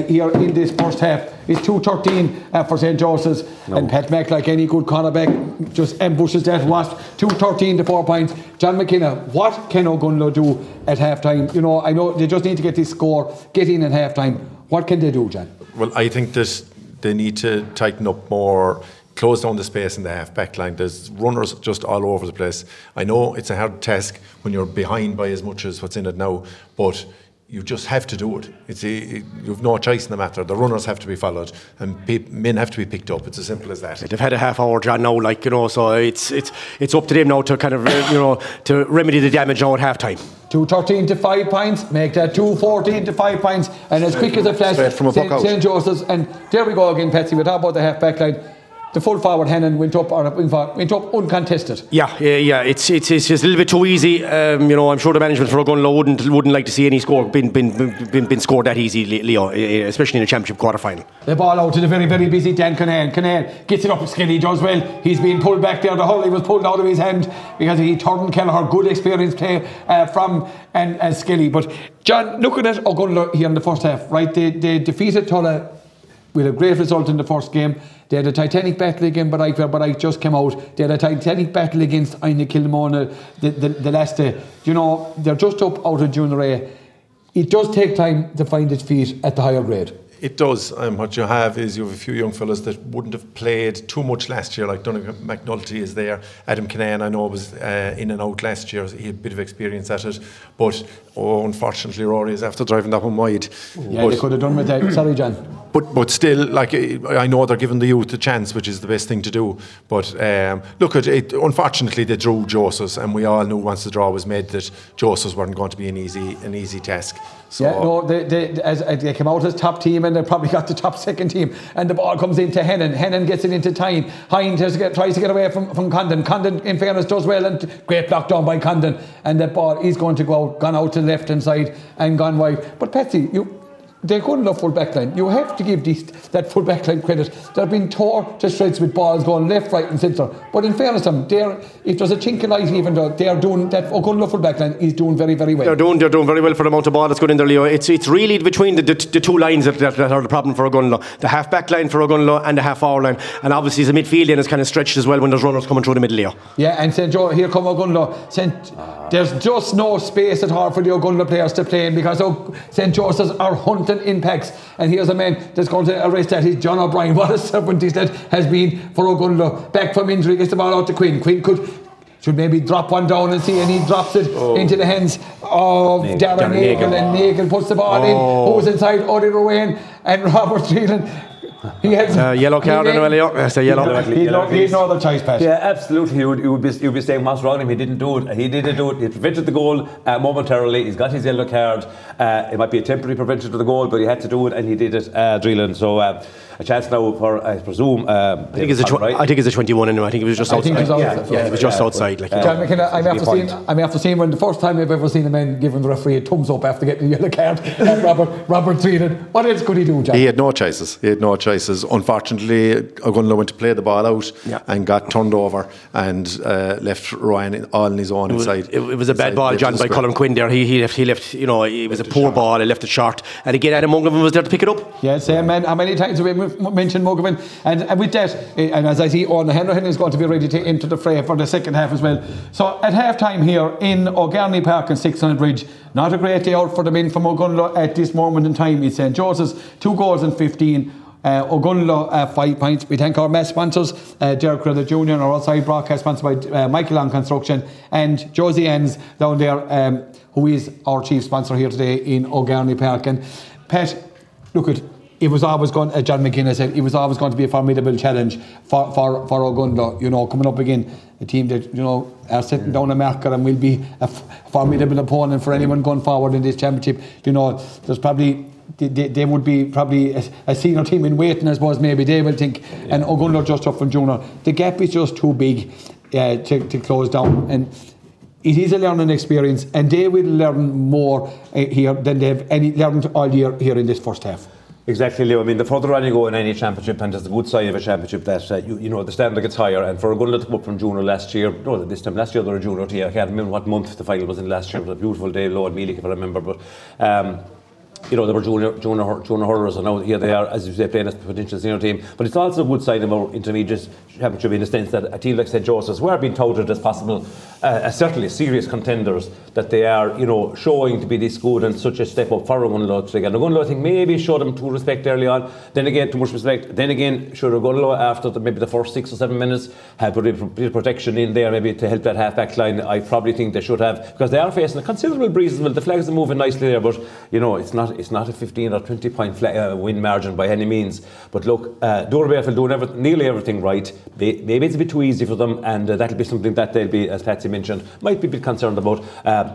here in this first half. It's 2-13 for St. Joseph's, and Pat Mack, like any good cornerback, just ambushes that Wasp. 2-13 to 4 points. John McKenna, what can O'Gunlow do at half-time? I know they just need to get this score, get in at half time. What can they do, John? Well, I think that they need to tighten up more, close down the space in the half back line. There's runners just all over the place. I know it's a hard task when you're behind by as much as what's in it now, but you just have to do it. You've no choice in the matter. The runners have to be followed, and men have to be picked up. It's as simple as that. They've had a half hour, John, now, so it's up to them now to kind of to remedy the damage now at half time. 2-13 to 4 points, make that 2-14 to 4 points, and as quick as a flash, St. Joseph's, and there we go again, Patsy. We'll talk about the half back line. The full forward Hannon went up uncontested. Yeah. It's just a little bit too easy. I'm sure the management for O'Gunlow wouldn't like to see any score been scored that easy, Leo, especially in a championship quarterfinal. The ball out to the very, very busy Dan Conan. Conan gets it up, Skinny does well. He's being pulled back there. The hurley was pulled out of his hand because he turned Kelleher. Good experience play from and Skinny. But John, looking at O'Gunlow here in the first half, right? They defeated Tulla We had a great result in the first game. They had a titanic battle again, but I just came out. They had a titanic battle against Aine Kilmona the last day. You know, they're just up out of Junior A. It does take time to find its feet at the higher grade. It does, and what you have is you have a few young fellas that wouldn't have played too much last year, like Donagh McNulty is there, Adam Kinnan I know was in and out last year, he had a bit of experience at it, but unfortunately Rory is after driving that one wide. Yeah, but they could have done with that, sorry John. But still, like I know they're giving the youth a chance, which is the best thing to do, but look at it, unfortunately they drew Josephs, and we all knew once the draw was made that Josephs weren't going to be an easy task. So yeah, no, they came out as top team and they probably got the top second team, and the ball comes into Henan. Henan gets it into Tyne. Tyne tries to get away from Condon. Condon, in fairness, does well, and great block down by Condon. And that ball is going to go out, gone out to the left hand side and gone wide. But Patsy, they're good enough full back line. You have to give that full back line credit. They've been torn to shreds with balls going left, right and centre. But in fairness to them, if there's a chink of light even though they're doing that, good enough full back line is doing very, very well. They're doing very well for the amount of ball that's going in there, Leo. It's really between the two lines that are the problem for Ogunlow. The half back line for Ogunlow and the half hour line. And obviously the midfield then is kind of stretched as well when there's runners coming through the middle, Leo. Yeah, and St. Joe, here come Ogunlow. There's just no space at all for the Ogunlow players to play in because St. Joseph's are hunting impacts, and here's a man that's going to arrest that. He's John O'Brien. What a serpent that has been for Ogunlow. Back from injury, gets the ball out to Quinn. Quinn should maybe drop one down and see, and he drops it into the hands of Darren Nagle, and Nagle puts the ball in. Who's inside? Odie Rowan and Robert Treeland. He has yellow card in Elliot. That's a yellow. He's no other choice, Pat. Yeah, absolutely. You would be saying what's wrong with him. He didn't do it. He didn't do it. He prevented the goal momentarily. He's got his yellow card. It might be a temporary prevention of the goal, but he had to do it, and he did it, Dreeland. So a chance now for, I presume. I think it's a 21 anyway. I think it was just outside. Yeah, it was just outside. I'm after seeing when the first time I've ever seen a man giving the referee a thumbs up after getting the yellow card. Robert Treeland. What else could he do, John? He had no choice. Unfortunately, Ogunlow went to play the ball out and got turned over and left Ryan all on his own inside. It was a bad ball, John, by Colin Quinn there. He left. You know, it was a poor ball. He left it short. And again, Adam Mugovan was there to pick it up. Yes, man. How many times have we mentioned Mugovan? And with that, and as I see, Orna Henderson is going to be ready to enter the fray for the second half as well. So at half time here in O'Garney Park in 600 Ridge, not a great day out for the men from Ogunlow at this moment in time. It's St. Joseph's 2 goals and 15. Ogunlow 5 points. We thank our match sponsors, Derek Crither Jr. and our outside broadcast sponsored by Michael Long Construction, and Josie Enns down there, who is our chief sponsor here today in O'Garney Park. And Pat, look at it, was always going, as John McGuinness said, it was always going to be a formidable challenge for Ogunlow, you know, coming up again, a team that, you know, are sitting down a marker and will be a formidable opponent for anyone going forward in this championship. You know, there's probably They would be probably a senior team in waiting, I suppose, maybe they will think, and Ogunlow just up from junior. The gap is just too big to close down, and it is a learning experience, and they will learn more here than they have learned all year here in this first half. Exactly, Leo. I mean, the further on you go in any championship, and it's a good sign of a championship that you know the standard gets higher. And for Ogunlow to come up from junior last year, no, this time last year they were a junior team. I can't remember what month the final was in last year. It was a beautiful day, Lord Mealy, if I remember, but. You know, they were junior hurlers, and now here they are, as you say, playing as potential senior team. But it's also a good sign of our intermediate championship in the sense that a team like St. Joseph's were being touted as possible, certainly serious contenders, that they are, you know, showing to be this good and such a step up for Ogunlow. And Ogunlow, I think, maybe showed them too respect early on, then again, too much respect. Then again, sure, Ogunlow, after maybe the first 6 or 7 minutes, had put a bit of protection in there, maybe to help that half-back line. I probably think they should have, because they are facing a considerable breeze as well. The flags are moving nicely there, but, you know, it's not a 15 or 20 point win margin by any means, but look, Dorbeff will do nearly everything right. Maybe it's a bit too easy for them, and that'll be something that they'll be, as Patsy mentioned, might be a bit concerned about.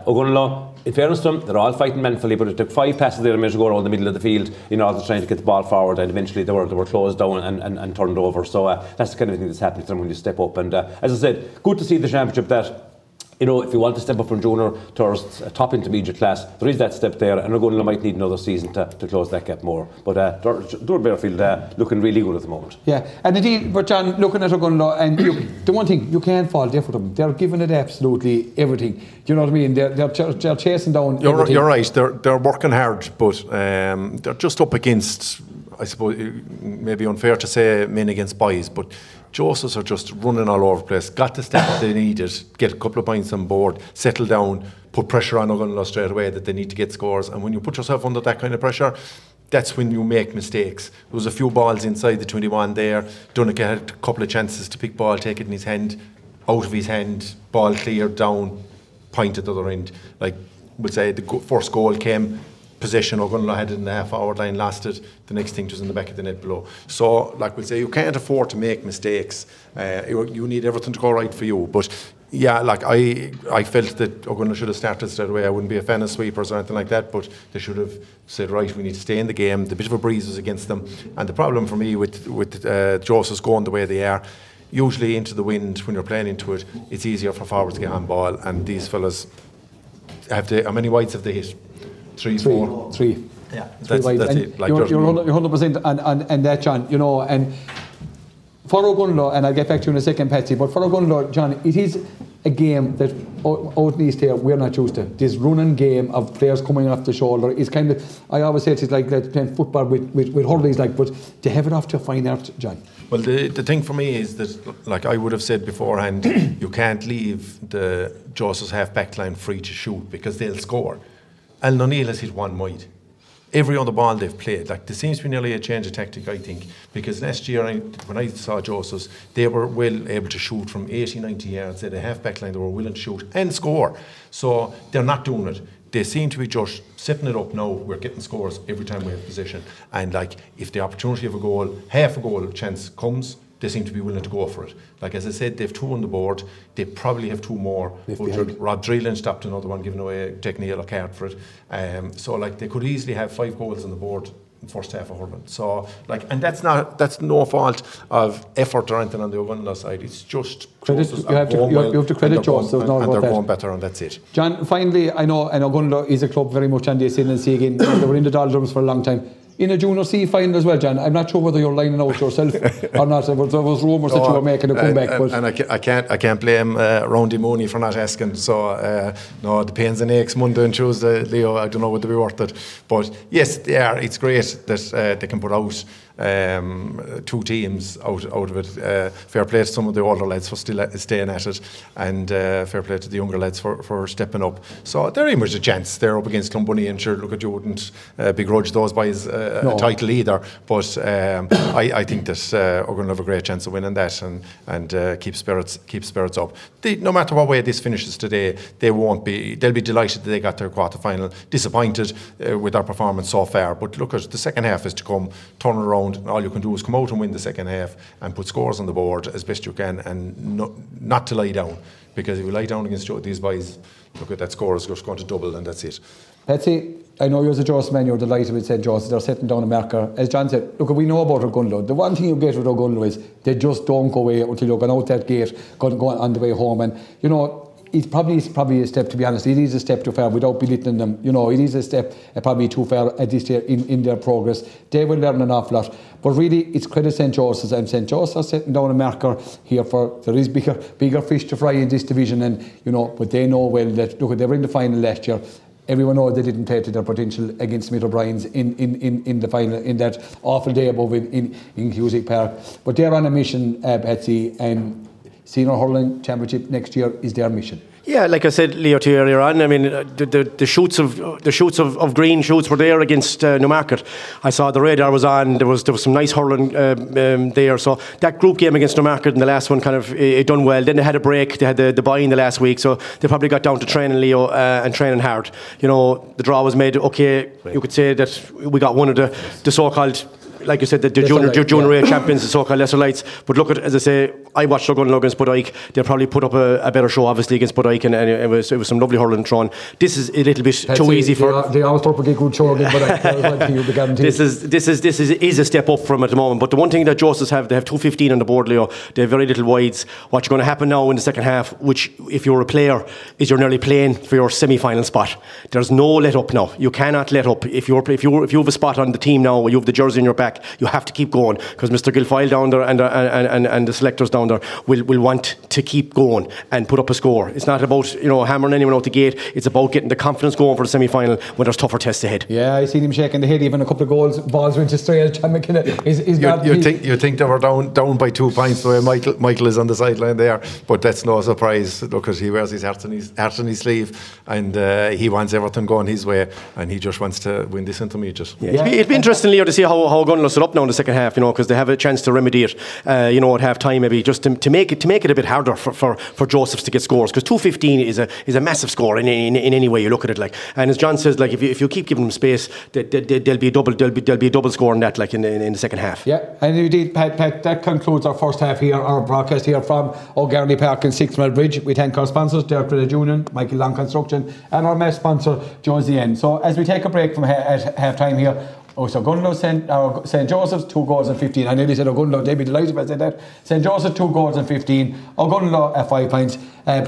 Ogunlow, in fairness to them, they're all fighting manfully, but it took 5 passes there to go around the middle of the field in order to try to get the ball forward, and eventually they were closed down and turned over. So that's the kind of thing that's happening to them when you step up, and as I said, good to see the championship that, you know, if you want to step up from junior towards a top intermediate class, there is that step there, and Ogunlow might need another season to close that gap more. But Dorbearfield looking really good at the moment. Yeah, and indeed, but John, looking at Ogunlow, and the one thing, you can't fault them for them. They're giving it absolutely everything. Do you know what I mean? They're chasing down everything. You're right, they're working hard, but they're just up against I suppose it may be unfair to say men against boys, but Josephs are just running all over the place, got the step that they needed, get a couple of points on board, settle down, put pressure on Ogunlo straight away that they need to get scores. And when you put yourself under that kind of pressure, that's when you make mistakes. There was a few balls inside the 21 there. Dunica had a couple of chances to pick ball, take it in his hand, out of his hand, ball cleared down, point at the other end. Like we'll say the first goal came, possession Ogunlo had it in the half-hour line, lost it. The next thing was in the back of the net below. So, like we'll say, you can't afford to make mistakes. You need everything to go right for you. But yeah, like I felt that Ogunlo should have started straight away. I wouldn't be a fan of sweepers or anything like that, but they should have said, right, we need to stay in the game. The bit of a breeze was against them. And the problem for me with Josephs going the way they are, usually into the wind, when you're playing into it, it's easier for forwards to get on ball. And these fellas, how many wides have they hit? Three. Yeah, that's it. Like you're 100% on that, John. You know, and for Ogunlo, and I'll get back to you in a second, Patsy, but for Ogunlo, John, it is a game that out in East here we're not used to. This running game of players coming off the shoulder is kind of, I always say it's like playing football with hurleys, like, but to have it off to a fine art, John. Well, the thing for me is that, like I would have said beforehand, you can't leave the Josephs half-back line free to shoot because they'll score. Alan O'Neill has hit one wide. Every other ball they've played, like there seems to be nearly a change of tactic, I think, because last year when I saw Josephs, they were well able to shoot from 80, 90 yards. They had a half-back line, they were willing to shoot and score. So they're not doing it. They seem to be just setting it up now. We're getting scores every time we have possession. And like if the opportunity of a goal, half a goal chance comes, they seem to be willing to go for it. Like as I said, they've two on the board. They probably have two more. Rob Dreeland stopped another one, giving away, taking a yellow card for it. So like they could easily have 5 goals on the board in the first half of Hurling. So like, and that's no fault of effort or anything on the Ogunlo side. It's just you have to credit Jones. And they're going better, and that's it. John, finally, I know, and Ogunlo is a club very much on the ascendancy again. They were in the doldrums for a long time. In a junior C final as well, John. I'm not sure whether you're lining out yourself or not. There was rumours that you were making a comeback. I can't blame Roundy Mooney for not asking. So, no, the pains and aches Monday and Tuesday, Leo, I don't know whether it will be worth it. But yes, they are. It's great that they can put out two teams out of it. Fair play to some of the older lads for still staying at it, and fair play to the younger lads for stepping up. So there ain't much a chance. They're up against Clonbunny, and sure, look at you wouldn't begrudge those boys a title either. But I think that we're going to have a great chance of winning that, and keep spirits up. No matter what way this finishes today, they won't be. They'll be delighted that they got their quarter final. Disappointed with our performance so far, but look at the second half is to come. Turn around. And all you can do is come out and win the second half and put scores on the board as best you can, and not to lie down, because if you lie down against these boys, look at that score is just going to double, and that's it. Patsy, I know you're as a Josephs man, you're delighted with St. Josephs. They're setting down a marker. As John said, look, we know about Ogunlo. The one thing you get with Ogunlo is they just don't go away until you're going out that gate, going on the way home. And, you know, it's probably a step, to be honest. It is a step too far, without belittling them. You know, it is a step probably too far at this stage in their progress. They will learn an awful lot. But really, it's credit St. Joseph's. And St. Joseph's setting down a marker here for there is bigger fish to fry in this division. And, you know, but they know well that, look, they were in the final last year. Everyone knows they didn't play to their potential against Mid O'Brien's in the final, in that awful day above in Cusick Park. But they're on a mission, Patsy, and Senior Hurling Championship next year is their mission. Yeah, like I said, Leo, to you earlier on, I mean, the shoots of green shoots were there against Newmarket. I saw the radar was on. There was some nice hurling there. So that group game against Newmarket in the last one kind of it done well. Then they had a break. They had the bye in the last week, so they probably got down to training, Leo, and training hard. You know, the draw was made. Okay, you could say that we got one of the so-called, like you said, the junior A champions, the so-called lesser lights. But look at, as I say, I watched Ogunlo against Bodike. They probably put up a better show, obviously, against Bodike, and it was some lovely hurling thrown. This is a little bit too easy for. They always thought we get good show against Bodike. This is a step up from at the moment. But the one thing that Josephs have, they have 215 on the board, Leo. They have very little wides. What's going to happen now in the second half, which if you're a player, is you're nearly playing for your semi-final spot. There's no let up now. You cannot let up if you have a spot on the team now. You have the jersey in your back. back. You have to keep going, because Mr. Guilfoyle down there and the selectors down there will want to keep going and put up a score. It's not about, you know, hammering anyone out the gate. It's about getting the confidence going for the semi-final when there's tougher tests ahead. Yeah, I seen him shaking the head. Even a couple of goals, balls went astray. John McKenna is not. You think they were down by 2 points the way Michael is on the sideline there, but that's no surprise because he wears his heart on his sleeve, and he wants everything going his way, and he just wants to win this intermediate. Yeah. Yeah. It'd be interesting, Leo, to see how Gunless are up now in the second half, you know, because they have a chance to remedy it, you know, at half time maybe, just to make it a bit harder for Josephs to get scores, because 2.15 is a massive score in any way you look at it, like. And as John says, like, if you keep giving them space, there'll be a double score on that, like in the second half. Yeah, and indeed, Pat, that concludes our first half here, our broadcast here from O'Garney Park in Sixmile Bridge. We thank our sponsors, Derek Credit Union, Michael Long Construction, and our match sponsor, Jones the End. So as we take a break from at half time here. Oh, so Gunlow St. Joseph's 2 goals and 15. I nearly said Gunlow, they'd be delighted if I said that. St. Joseph's 2 goals and 15. Gunlow at 5 points.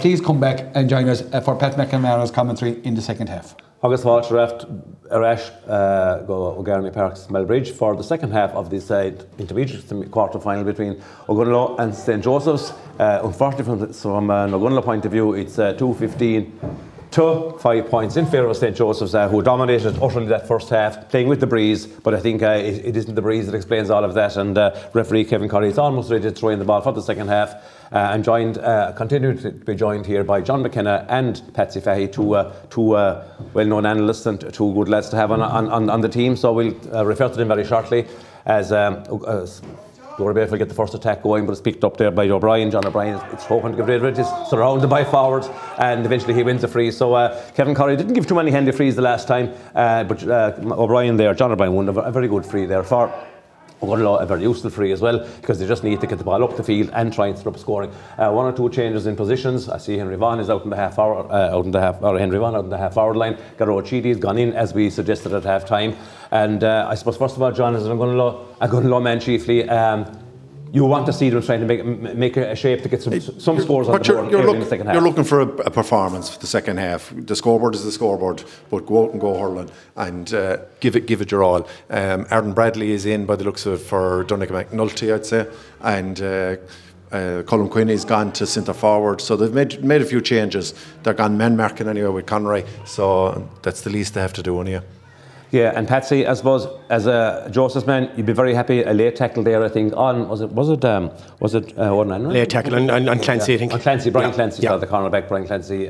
Please come back and join us for Pat McNamara's commentary in the second half. August Walsh left Arash go O'Garney Park, Sixmile Bridge for the second half of this intermediate quarter final between Ogunlow and St. Joseph's. Unfortunately, from an Ogunlow point of view, it's 2.15. To 5 points in favour of St. Joseph's, who dominated utterly that first half, playing with the breeze, but I think it isn't the breeze that explains all of that, and referee Kevin Curry is almost ready to throw in the ball for the second half. I'm continued to be joined here by John McKenna and Patsy Fahey, two well-known analysts and two good lads to have on the team, so we'll refer to them very shortly as... Dorabeth will get the first attack going, but it's picked up there by O'Brien. John O'Brien is hoping to get rid of it. It's surrounded by forwards, and eventually he wins the free. So Kevin Curry didn't give too many handy frees the last time, but O'Brien there, John O'Brien won a very good free there for Ogunlow, a very useful free as well, because they just need to get the ball up the field and try and stop scoring. One or two changes in positions. I see Henry Vaughan is out in the half forward line. Garo Chidi has gone in as we suggested at half time. And I suppose, first of all, John, as an Ogunlow man chiefly, you want to see them trying to make a shape to get some scores on the board in the second half. You're looking for a performance for the second half. The scoreboard is the scoreboard, but go out and go hurling and give it your all. Arden Bradley is in by the looks of it for Donegal McNulty, I'd say, and Colin Quinney's gone to centre forward, so they've made a few changes. They're gone man marking anyway with Conroy, so that's the least they have to do anyway. Yeah, and Patsy, I suppose, as a Joseph's man, you'd be very happy a late tackle there, I think, on, was it Owen Enright? Late tackle and Clancy, yeah. I think. On Clancy, Brian Clancy, yeah. The cornerback, Brian Clancy,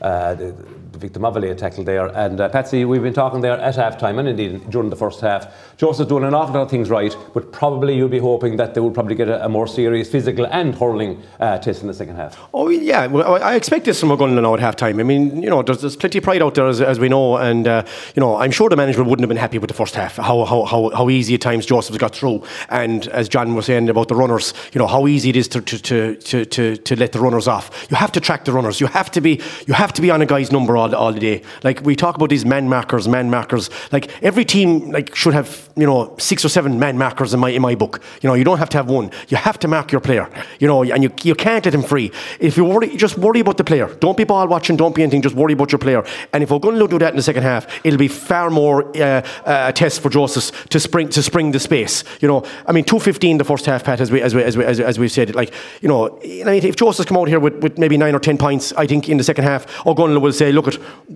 the victim of a late tackle there. And Patsy, we've been talking there at half-time, and indeed during the first half. Joseph's doing an awful lot of things right, but probably you'd be hoping that they would probably get a more serious physical and hurling test in the second half. Oh, yeah. Well, I expect this from O'Gunlow now at half-time. I mean, you know, there's plenty of pride out there, as we know, and, you know, I'm sure the management wouldn't have been happy with the first half, how easy at times Joseph's got through. And as John was saying about the runners, you know, how easy it is to let the runners off. You have to track the runners. You have to be on a guy's number all the day. Like, we talk about these man markers. Like, every team should have, you know, 6 or 7 man markers in my book. You know, you don't have to have one. You have to mark your player. You know, and you can't let him free. If you worry, just worry about the player. Don't be ball watching. Don't be anything. Just worry about your player. And if we're going to do that in the second half, it'll be far more a test for Joseph's to spring the space. You know, I mean, 2.15 the first half, Pat, as we said. Like, you know, if Joseph's come out here with maybe 9 or 10 points, I think in the second half, O'Gunlow will say, look,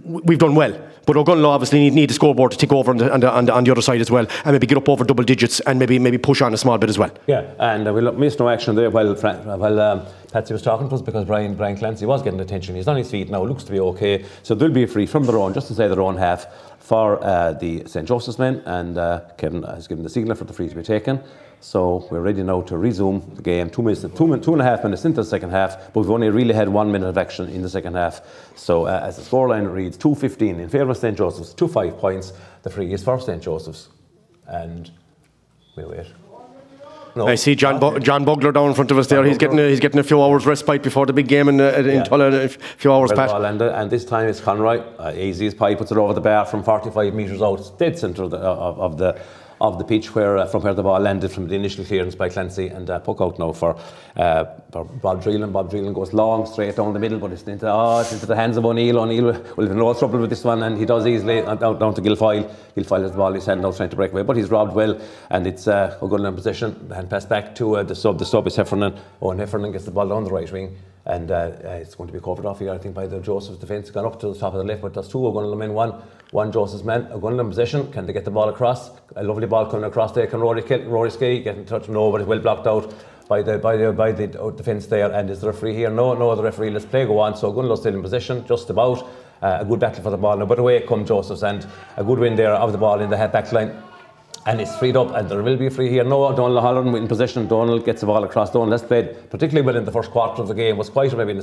we've done well. But O'Gunlow obviously need the scoreboard to take over on the other side as well, and maybe get up over double digits and maybe push on a small bit as well. Yeah, and we missed no action there while Patsy was talking to us, because Brian Clancy was getting attention. He's on his feet now, looks to be okay. So there'll be a free from their own, just inside their own half, for the St. Joseph's men, and Kevin has given the signal for the free to be taken. So we're ready now to resume the game. 2 and a half minutes into the second half, but we've only really had 1 minute of action in the second half. So as the scoreline reads, 2.15 in favour of St. Joseph's, 2.5 points. The free is for St. Joseph's. And we wait. No. I see John Bugler down in front of us there. He's getting a few hours respite before the big game in Tulla, a few hours past. And this time it's Conroy, easy as pie, puts it over the bar from 45 metres out, dead centre of the of the pitch where from where the ball landed from the initial clearance by Clancy, and puck out now for Bob Dreelan. Bob Dreelan goes long straight down the middle, but it's into the hands of O'Neill. O'Neill will have no trouble with this one, and he does easily down to Guilfoyle. Guilfoyle has the ball in his hand now trying to break away, but he's robbed well, and it's O'Gorman in possession and pass back to the sub. The sub is Heffernan. Owen Heffernan gets the ball down the right wing, and it's going to be covered off here, I think, by the Joseph's defence. Gone up to the top of the left, but there's two O'Gorman men, one Joseph's man. O'Gorman in possession. Can they get the ball across? A lovely ball coming across there. Can Rory Skye get in touch? No, but it's well blocked out by the defence there. And is the referee here? No, the referee lets play go on. So O'Gunlow still in possession, just about. A good battle for the ball now, but away come Joseph's, and a good win there of the ball in the back line. And it's freed up, and there will be a free here. No, Donal O'Halloran in possession. Donal gets the ball across. Donal has played particularly well in the first quarter of the game. Was quieter maybe in the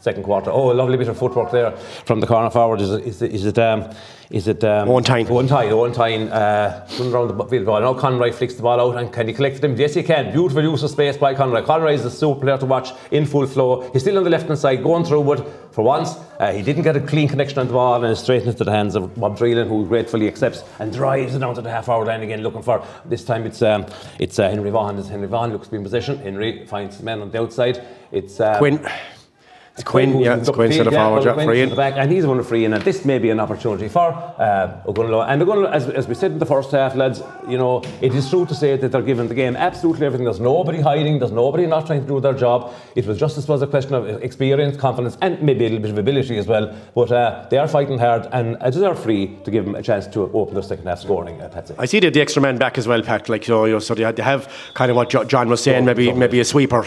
second quarter. Oh, a lovely bit of footwork there from the corner forward. Is it Owen Tyne running around the field. Now Conroy flicks the ball out, and can he collect them? Yes, he can. Beautiful use of space by Conroy. Conroy is a super player to watch in full flow. He's still on the left hand side going through, but for once he didn't get a clean connection on the ball, and it's straight into the hands of Bob Dreelan, who gratefully accepts and drives it down to the half hour line again, looking for this time it's Henry Vaughan. It's Henry Vaughan looks to be in possession. Henry finds his man on the outside. It's Quinn set of forward, free in. And he's one of free in, and this may be an opportunity for O'Gunlow. And O'Gunlow, as we said in the first half, lads, you know, it is true to say that they're giving the game absolutely everything. There's nobody hiding, there's nobody not trying to do their job. It was just, I suppose, a question of experience, confidence, and maybe a little bit of ability as well. But they are fighting hard, and it is our free to give them a chance to open their second half scoring, Patsy. I see that the extra man back as well, Pat. Like, you know, so they have kind of what John was saying, maybe a sweeper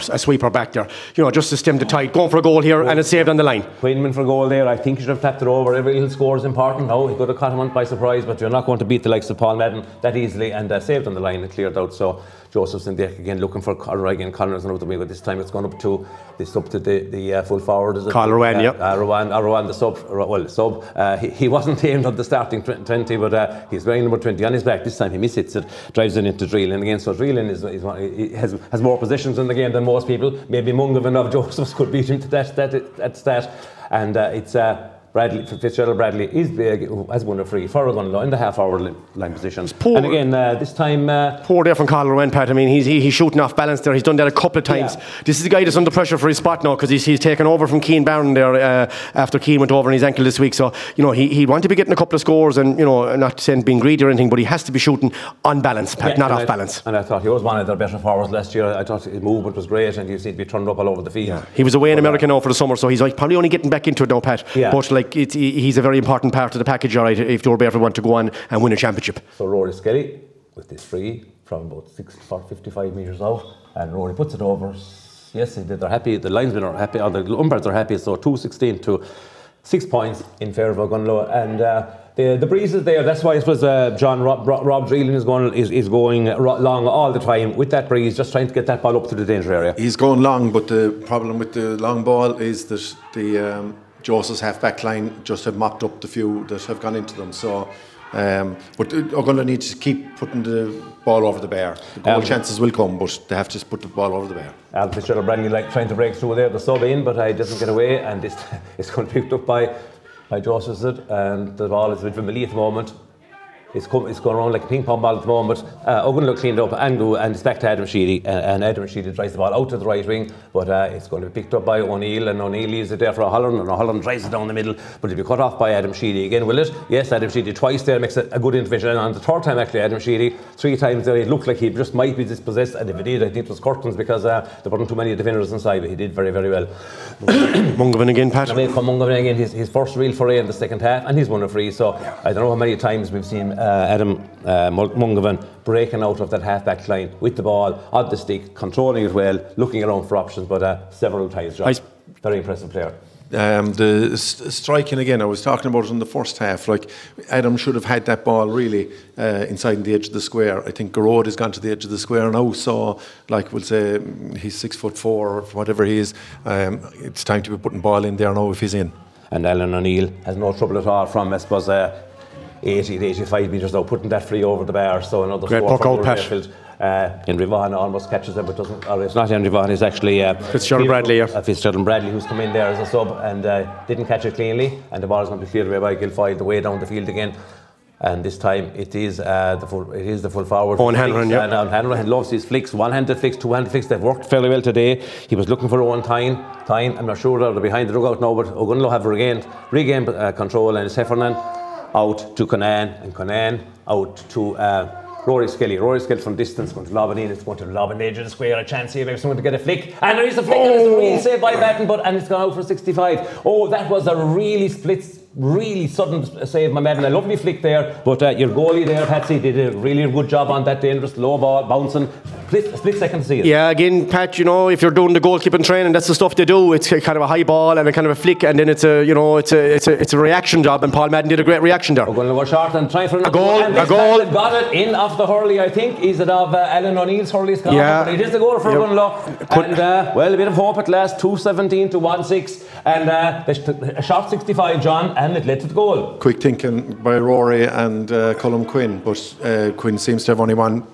back there. You know, just to stem the tide, going for a goal here. And it's saved on the line. Quinman for goal there. I think he should have tapped it over. Every little score is important. No, he could have caught him on by surprise, but you're not going to beat the likes of Paul Madden that easily, and saved on the line and cleared out. So Joseph's in there again looking for Conroy again. Conroy's out the way, but this time it's gone up to the full forward. Carl Rowan, yep. Rowan, the sub. He wasn't aimed at the starting 20, but he's wearing number 20 on his back. This time he missed it, drives it into Dreelan again. So Dreelan has more positions in the game than most people. Maybe Mungo and of Joseph's could beat him to that. And it's Fitzgerald Bradley is has won a free for O'Gunlow in the half-hour line position. And again, this time... poor there from Carl Rowan, Pat. I mean, he's shooting off balance there. He's done that a couple of times. Yeah. This is the guy that's under pressure for his spot now, because he's taken over from Keane Barron there after Keane went over on his ankle this week. So, you know, he wanted to be getting a couple of scores, and, you know, not saying being greedy or anything, but he has to be shooting on balance, Pat, not off balance. And I thought he was one of their better forwards last year. I thought his movement was great, and he seemed to be turned up all over the field. Yeah. He was away in America now for the summer, so he's like, probably only getting back into it now, Pat. Yeah. But, like, he's a very important part of the package, all right, if Dorbever want to go on and win a championship. So Rory Skelly with this free from about 55 metres out, and Rory puts it over. Yes, they're happy, the linesmen are happy, or the umpires are happy, so 2-16 to 6 points in favour of O'Gunlow. And the breeze is there. That's why it was John Rob Dreelan is going long all the time with that breeze, just trying to get that ball up to the danger area. He's going long, but the problem with the long ball is that the Joseph's half-back line just have mopped up the few that have gone into them. So, but O'Gunlow needs to keep putting the ball over the bar. The goal chances will come, but they have to put the ball over the bar. Fitzgerald Bradley trying to break through there, the sub in, but he doesn't get away, and it's going to be picked up by Joseph's, and the ball is with Vimilly at the moment. It's going around like a ping-pong ball at the moment. O'Gunlow cleaned up and it's back to Adam Sheedy. And Adam Sheedy drives the ball out to the right wing, but it's going to be picked up by O'Neill, and O'Neill leaves it there for O'Halloran, and O'Halloran drives it down the middle, but it'll be cut off by Adam Sheedy again, will it? Yes, Adam Sheedy twice there makes a good intervention, and on the third time actually Adam Sheedy, three times there it looked like he just might be dispossessed, and if he did, I think it was curtains, because there weren't too many defenders inside, but he did very, very well. Mungovan again, Pat. Mungovan again, his first real foray in the second half, and he's won a free, so yeah. I don't know how many times we've seen Adam Mungovan breaking out of that half-back line with the ball on the stick, controlling it well, looking around for options, but several times. Very impressive player. The striking again, I was talking about it in the first half, like Adam should have had that ball really inside the edge of the square. I think Garrod has gone to the edge of the square now, so like we'll say he's 6'4" or whatever he is. It's time to be putting ball in there now if he's in. And Alan O'Neill has no trouble at all from, I suppose, 80 to 85 metres now, putting that free over the bar. So another great score from Rory. Henry Vaughan almost catches it, but doesn't. Or it's not Henry Vaughan, it's actually Fitzgerald Bradley, who's come in there as a sub and didn't catch it cleanly, and the ball is going to be cleared away by Guilfoyle the way down the field again. And this time it is the full forward. Owen Hanlon, yeah. And Owen Hanlon loves his flicks, one-handed flicks, two-handed flicks. They've worked fairly well today. He was looking for Owen Tyne. I'm not sure they're behind the dugout now, but O'Gunn will have regained control, and it's Heffernan out to Conan, and Conan out to Rory Skelly. Rory Skelly from distance going to lob it in. It's going to lob an edge of the square. A chance here, maybe someone to get a flick. And there is a flick, and it's a real save by Batten, but and it's gone out for 65. Oh, that was a really really sudden save, my man. A lovely flick there, but your goalie there, Patsy, did a really good job on that dangerous low ball bouncing. Split second to see it. Yeah, again, Pat, you know, if you're doing the goalkeeping training, that's the stuff they do. It's kind of a high ball and a kind of a flick, and then it's a reaction job. And Paul Madden did a great reaction there. We're going to go short and try for a goal. Got it in off the hurley, I think. Is it of Alan O'Neill's hurley? Yeah, but it is the goal for Gunlock. And well, a bit of hope at last. 2.17 to 1.6, and a short 65, John. And it led to the goal. Quick thinking by Rory and Colum Quinn, but Quinn seems to have only one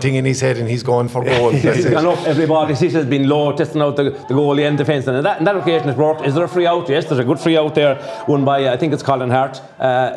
thing in his head, and he's going for goal. Everybody has been low, testing out the goalie and defence, and on that occasion it worked. Is there a free out? Yes, there's a good free out there, won by I think it's Colin Hart.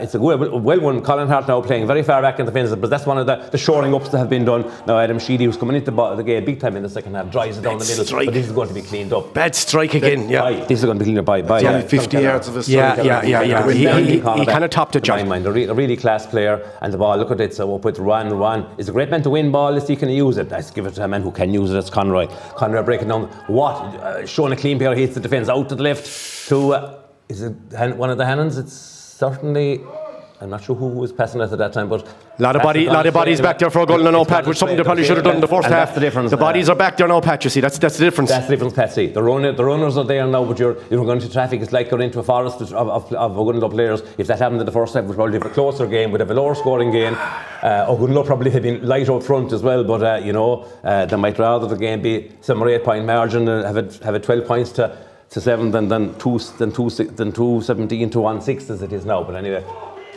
It's a well won. Colin Hart now playing very far back in defence, but that's one of the shoring ups that have been done. Now Adam Sheedy, who's coming into the game big time in the second half, drives it down the middle. Strike. But this is going to be cleaned up. Bad strike again. Yeah, this is going to be cleaned up by 50 yards of a strike. Yeah. He kind of topped it. In my mind, a really class player, and the ball. Look at it. So up with Ron. It's a great man to win ball if he can use it. I give it to a man who can use it. It's Conroy. Conroy breaking down. What? Showing a clean pair, hits the defence out to the left. To is it one of the Hannons? It's certainly. I'm not sure who was passing it at that time, but a lot of bodies back there for a goal now, Pat, which something they probably should have done in the first half. That's the difference. The bodies are back there now, Pat. You see, that's the difference. That's the difference, Patsy. The runners are there now, but you're going to traffic. It's like going into a forest of Ogunlow players. If that happened in the first half, we'd probably have a closer game, we'd have a lower scoring game. Ogunlow probably had been light out front as well, but they might rather the game be some 8-point margin and have it 12 points to 7 than 2.17 to 1.6 as it is now. But anyway.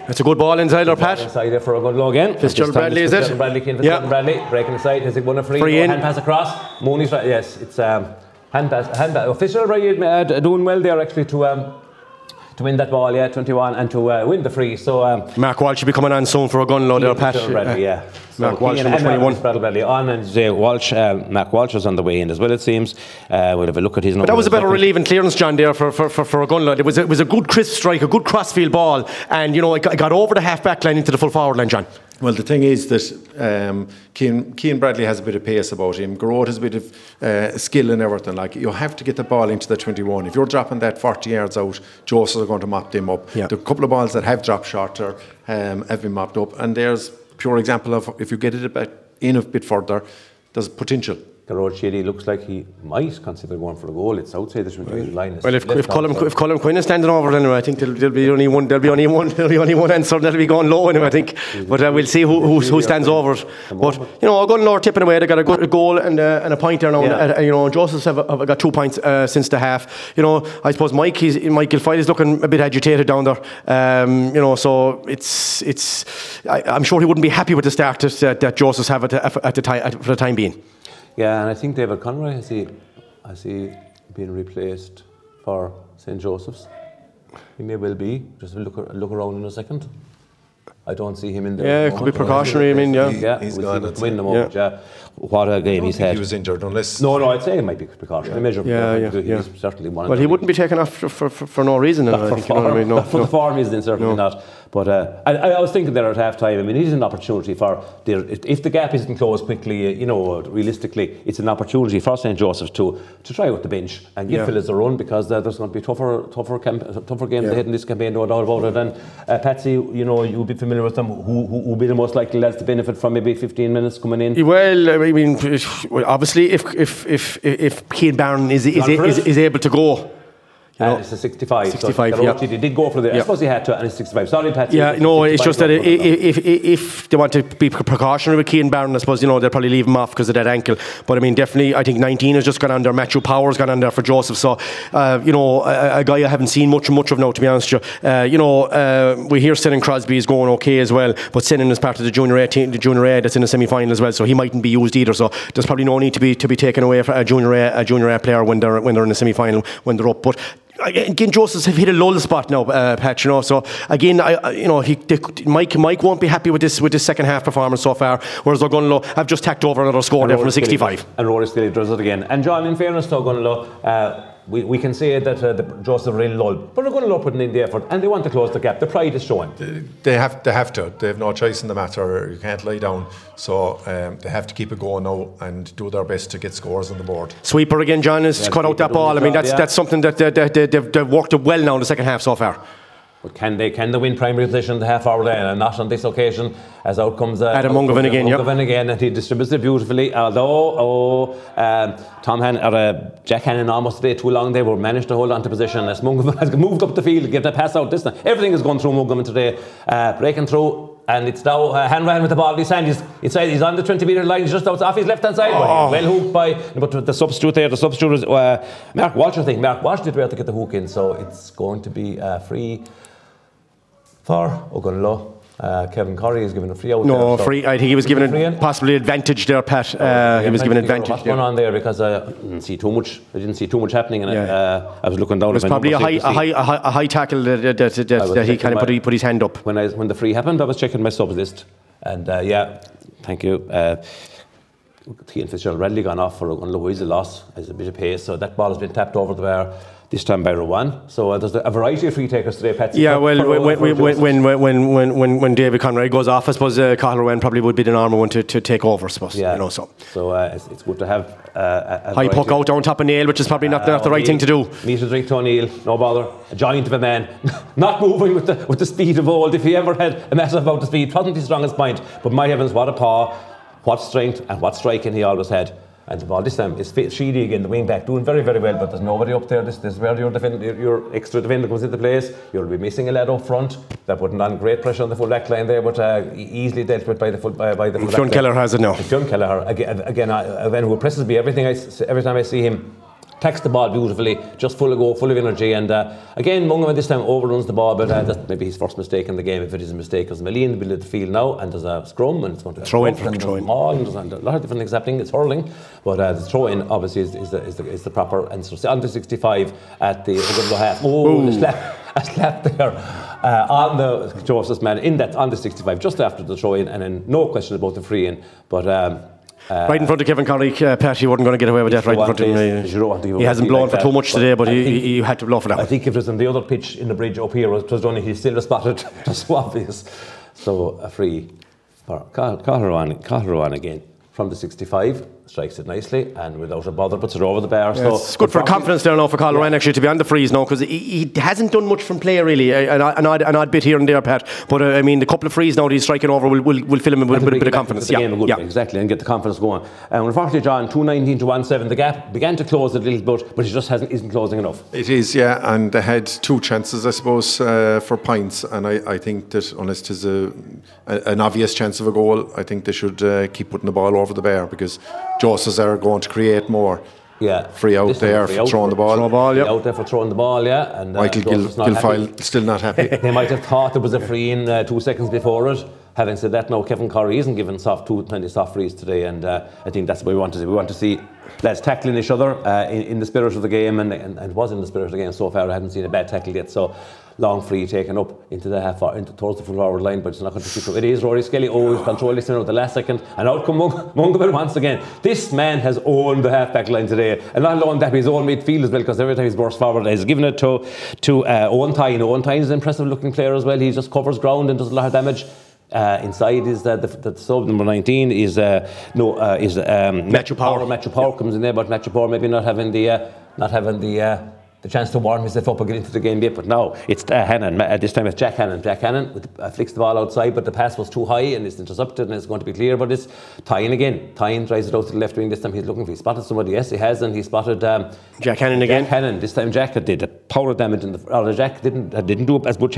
It's a good ball inside there, Pat. Inside there for a good low again. Fitzgerald Bradley, is it? Bradley breaking inside. Has it won a free? Hand pass across. Mooney's right. Yes, it's hand pass. Fitzgerald Bradley doing well there actually to win that ball. Yeah, 21 and to win the free. So Mark Walsh should be coming on soon for a gun low there, Pat. Bradley, yeah. So Mark Walsh on 21. Bradley on, and Mark Walsh is on the way in as well, it seems. We'll have a look at his. But that was a better relieving clearance, John, there for a gun load. It was a good crisp strike, a good crossfield ball, and it got over the half-back line into the full forward line, John. Well, the thing is that Cian Bradley has a bit of pace about him. Garrod has a bit of skill and everything. Like, you have to get the ball into the 21. If you're dropping that 40 yards out, Joseph are going to mop them up. Yeah. There are a couple of balls that have dropped shorter have been mopped up, and there's pure example of if you get it a bit further, there's potential. Garrod Sheedy looks like he might consider going for a goal. It's outside the 20 line. Well, if Colum Quinn is standing over, then I think there'll be only one answer. That'll be going low, anyway, I think. But we'll see who stands over. But a good lower tipping away. They got a good goal and a point there now. Yeah. Joseph's have got 2 points since the half. I suppose Mike Gilfile is looking a bit agitated down there. So it's. I'm sure he wouldn't be happy with the start that Joseph's have for the time being. Yeah, and I think David Conroy has he been replaced for St. Joseph's? He may well be. Just look around in a second. I don't see him in there. Yeah, it could be precautionary. He's we'll gone. Win the moment. Yeah. What a game he's had. He was injured, unless. No, I'd say it might be precautionary measure. Yeah. He's certainly one. Well, he wouldn't be taken off for no reason. For the form reason, certainly not. But I was thinking there at half time. I mean, it is an opportunity for if the gap isn't closed quickly. Realistically, it's an opportunity for St. Joseph's to try out the bench and give fellas a run, because there's going to be tougher games ahead in this campaign, no doubt about it. And Patsy, you'll be familiar with them. Who will be the most likely lads to benefit from maybe 15 minutes coming in? Well, I mean, obviously, if Cian Barron is able to go. It's a 65. He did go for the. I suppose he had to, and it's 65. Sorry, Patsy. Yeah, no, it's just that if they want to be precautionary with Cian Barron, I suppose they'll probably leave him off because of that ankle. But I mean, definitely, I think 19 has just gone under. Matthew Power's gone under for Joseph. So, a guy I haven't seen much of now, to be honest with you. We hear Senan Crosby is going okay as well, but Senan is part of the junior A team, the junior A that's in the semi final as well, so he mightn't be used either. So there's probably no need to be taken away for a junior A player when they're in the semi final, when they're up, but. Again, Joseph's have hit a lull spot now, Pat. You know, so again, Mike won't be happy with this second half performance so far. Whereas O'Gunlow have just tacked over another score there from a 65. And Rory Skilly does it again. And John, in fairness to O'Gunlow, we can say that Joseph really lulled, but O'Gunlow putting in the effort, and they want to close the gap. The pride is showing. They have to. They have no choice in the matter. You can't lie down. So they have to keep it going now and do their best to get scores on the board. Sweeper again, John has cut out that ball. I mean, that's something that they've worked well now in the second half so far. But can they win primary position the half hour then, and not on this occasion, as out comes Adam Mungovan again. Mungovan again, and he distributes it beautifully. Although Jack Hannon almost stayed too long, they were managed to hold on to position. As Mungovan has moved up the field, give that pass out this time. Everything has gone through Mungovan today, breaking through. And it's now Hanrahan with the ball in his hand. He's on the 20-metre line. He's just off his left-hand side. Oh. Well hooked by but the substitute there. The substitute was Mark Walsh, I think. Mark Walsh did well to get the hook in. So it's going to be free for O'Gunlow. Kevin Corrie is given a free out. No, there, free. I think he was given possibly advantage there, Pat. He was given advantage. What's going on there? Because I didn't see too much happening, and I was looking down. It was probably a high tackle that he kind of put his hand up. When the free happened, I was checking my subs list, and thank you. Keane Fitzgerald readily gone off for O'Gunlow. He's a loss. There's a bit of pace, so that ball has been tapped over the bar. This time by Rowan, so there's a variety of free takers today, Patsy. Yeah, when David Conroy goes off, I suppose Cathal Rowan probably would be the normal one to take over, I suppose. Yeah. You know, so it's good to have a high puck out on top of Neil, which is probably not the right thing to do. Meter direct to O'Neill, no bother. A giant of a man, not moving with the speed of old. If he ever had a massive amount of speed, wasn't his strongest point. But my heavens, what a paw, what strength, and what striking he always had. And the ball this time is Sheedy again, the wing back, doing very, very well, but there's nobody up there. This is where your extra defender comes into place. You'll be missing a lad up front. They're putting on great pressure on the full back line there, but easily dealt with by the full back line. John Kelleher has it now. John Kelleher again, who presses me every time I see him. Takes the ball beautifully, just full of go, full of energy, and again Mungovan this time overruns the ball, but that's maybe his first mistake in the game, if it is a mistake, because Malin in the middle of the field now, and there's a scrum, and it's going to throw in. And a lot of different things happening. It's hurling, but the throw in obviously is the proper answer. So under 65 at the O'Gunlow half. Oh, a slap there on the Joseph's man in that under 65 just after the throw in, and then no question about the free in, but. Right in front of Kevin Conley, Pat, he wasn't going to get away with that right in front of him. He hasn't blown for too much today, but he had to blow for that. I think if it was on the other pitch in the bridge up here, it was only he still was spotted, just so obvious. So a free for Cathal Rowan again. From the 65, strikes it nicely and without a bother, puts it over the bar. So it's good for confidence there now for Cathal Rowan actually to be on the freeze now, because he hasn't done much from play really, an odd bit here and there, Pat. But I mean, the couple of frees now that he's striking over will fill him with a bit of confidence. Exactly, and get the confidence going. And unfortunately, John, 2.19 to 1.7, the gap began to close a little bit, but it just isn't closing enough. It is, yeah, and they had two chances, I suppose, for points, and I think that unless there's an obvious chance of a goal, I think they should keep putting the ball over the bar, because Josephs are going to create more. Yeah, free out there for throwing the ball. Out there for throwing the ball, yeah. And Michael Gilfile still not happy. They might have thought there was a free in 2 seconds before it. Having said that, now Kevin Corrie isn't given soft frees today, and I think that's what we want to see. We want to see lads tackling each other in the spirit of the game, and was in the spirit of the game so far. I haven't seen a bad tackle yet. So long free taken up into the half hour, into towards the full forward line, but it's not going to keep up. It is Rory Skelly always controlling this at the last second, and out come Mungovan once again. This man has owned the half back line today, and not alone that, but he's owned midfield as well, because every time he's burst forward, he's given it to Owen Tyne. Owen Tyne is an impressive looking player as well. He just covers ground and does a lot of damage. Inside is the sub number 19 is Matthew Power. Matthew Power comes in there, but Matthew Power maybe not having the chance to warm himself up and get into the game yet. But now it's Hannon. This time it's Jack Hannon. Jack Hannon flicks the ball outside, but the pass was too high and it's intercepted, and it's going to be clear. But it's Tyne again. Tyne tries it out to the left wing. This time he's looking for. He spotted somebody. Yes, he has, and he spotted Jack Hannon again. Jack Hannon. This time Jack did a power damage. Jack didn't do as much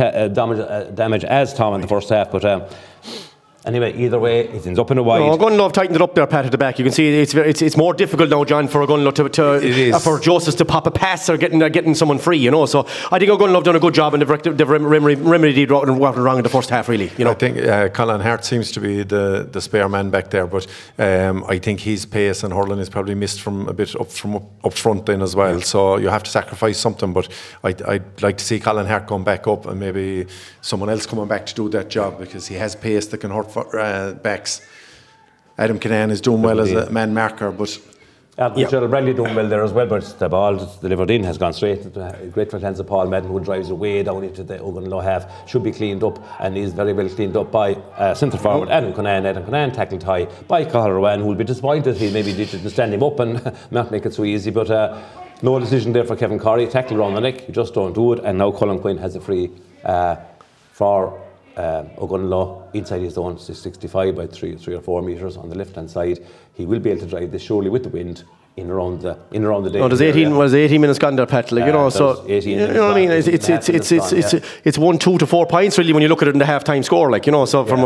damage as Tom in the first half, but Anyway, either way, it ends up in a wide. No, Gunlow have tightened it up there, Pat, at the back. You can see it's more difficult now, John, for Gunlow for Josephs to pop a pass or getting someone free, you know. So I think Gunlow have done a good job and they've remedied what went wrong in the first half, really. You know, I think Colin Hart seems to be the spare man back there, but I think his pace and hurling is probably missed from a bit up front then as well. So you have to sacrifice something, but I'd like to see Colin Hart come back up and maybe someone else coming back to do that job, because he has pace that can hurt backs. Adam Canaan is doing well as a man marker, but Gerald Bradley doing well there as well, but the ball delivered in has gone straight into the grateful hands of Paul Madden, who drives away down into the Ogunlow half. Should be cleaned up, and is very well cleaned up by centre forward Adam Conan. Adam Conan tackled high by Colerawan, who will be disappointed he maybe didn't stand him up and not make it so easy, but no decision there for Kevin Corry. Tackle round the neck, you just don't do it, and now Colin Quinn has a free for Ogunlow inside his own 65 by 3 or 4 metres on the left hand side. He will be able to drive this surely with the wind in around the day. No, there's 18 minutes gone there, Pat. Like, you know, so you know what I mean. It's 1-2 to 4 points really when you look at it in the half time score. Like, you know, so for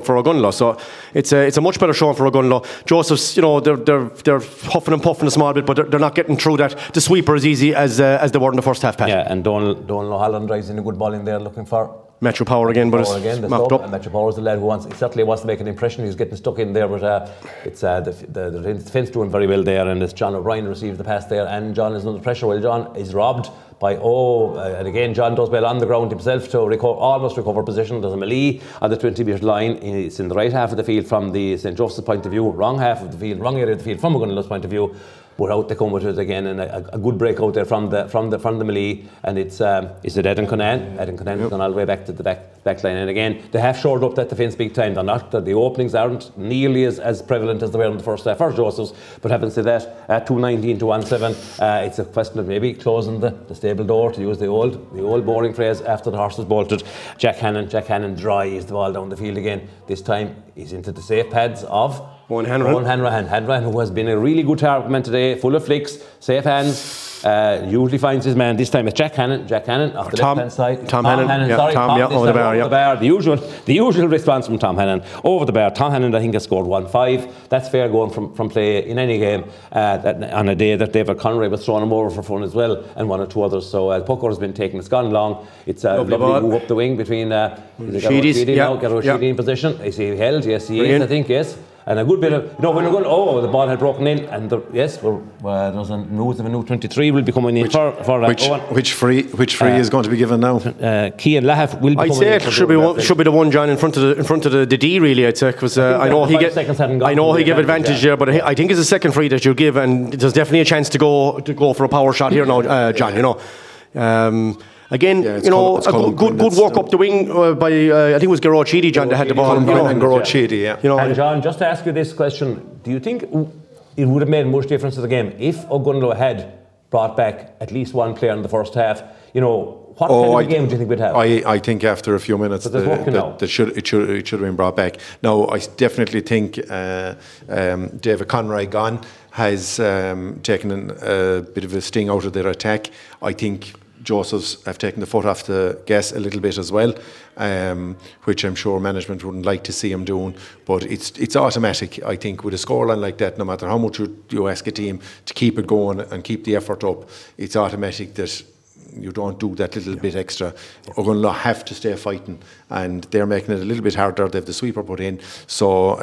Ogunlow, so it's a much better showing for Ogunlow. Josephs, you know, they're huffing and puffing a small bit, but they're not getting through that the sweeper as easy as they were in the first half, Pat. Yeah, and Donal O'Halloran drives in a good ball in there, looking for Metro Power again, but it's mocked up. And Metro Power is the lad who certainly wants to make an impression. He's getting stuck in there, but it's the defence doing very well there, and it's John O'Brien receives the pass there, and John is under pressure. Well, John is robbed by and again John does well on the ground himself to almost recover position. There's a melee on the 20-metre line. It's in the right half of the field from the St Joseph's point of view, wrong half of the field, wrong area of the field from Ogunlow's point of view. But out they come with it again, and a good breakout there from the melee, and it's Aidan Conan. Aidan Conan has gone all the way back to the back line, and again they have shored up that defence big time. The openings aren't nearly as prevalent as they were in the first half for Josephs, but having said that, 2:19 to 1:07, it's a question of maybe closing the stable door, to use the old boring phrase, after the horse has bolted. Jack Hannan drives the ball down the field again. This time he's into the safe pads of Owen Hanrahan, who has been a really good targetman today, full of flicks, safe hands, usually finds his man. This time it's Jack Hannan off the left-hand side. Tom Hannan, over the bar. The usual response from Tom Hannan, over the bar. Tom Hannan, I think, has scored 1-5. That's fair going from play in any game, on a day that David Conroy was throwing him over for fun as well, and one or two others. So Pucker has been taken. It's gone long. It's a lovely move up the wing between Garrow Sheedy in position. Is he held? Yes, he is, I think, yes. And a good bit of, you know, when you're going, the ball had broken in, and there's a news of a new 23 will be coming in for Owen. Which free is going to be given now? Cian Lahav will be coming in. I'd say it should be the one, John, in front of the D, really, I'd say, because I know he gave advantage there, but I think it's a second free that you give, and there's definitely a chance to go for a power shot here now, John, you know. Good work up the wing by I think it was Garrod Sheedy, John, that had the ball. And John, just to ask you this question, do you think it would have made much difference to the game if Ogunlow had brought back at least one player in the first half? You know, what kind of game do you think we'd have? I think after a few minutes it should have been brought back. No, I definitely think David Conroy gone has taken a bit of a sting out of their attack. I think Josephs have taken the foot off the gas a little bit as well, which I'm sure management wouldn't like to see him doing, but it's automatic. I think with a scoreline like that, no matter how much you ask a team to keep it going and keep the effort up, it's automatic that you don't do that little bit extra. Ogunlow have to stay fighting, and they're making it a little bit harder. They have the sweeper put in, so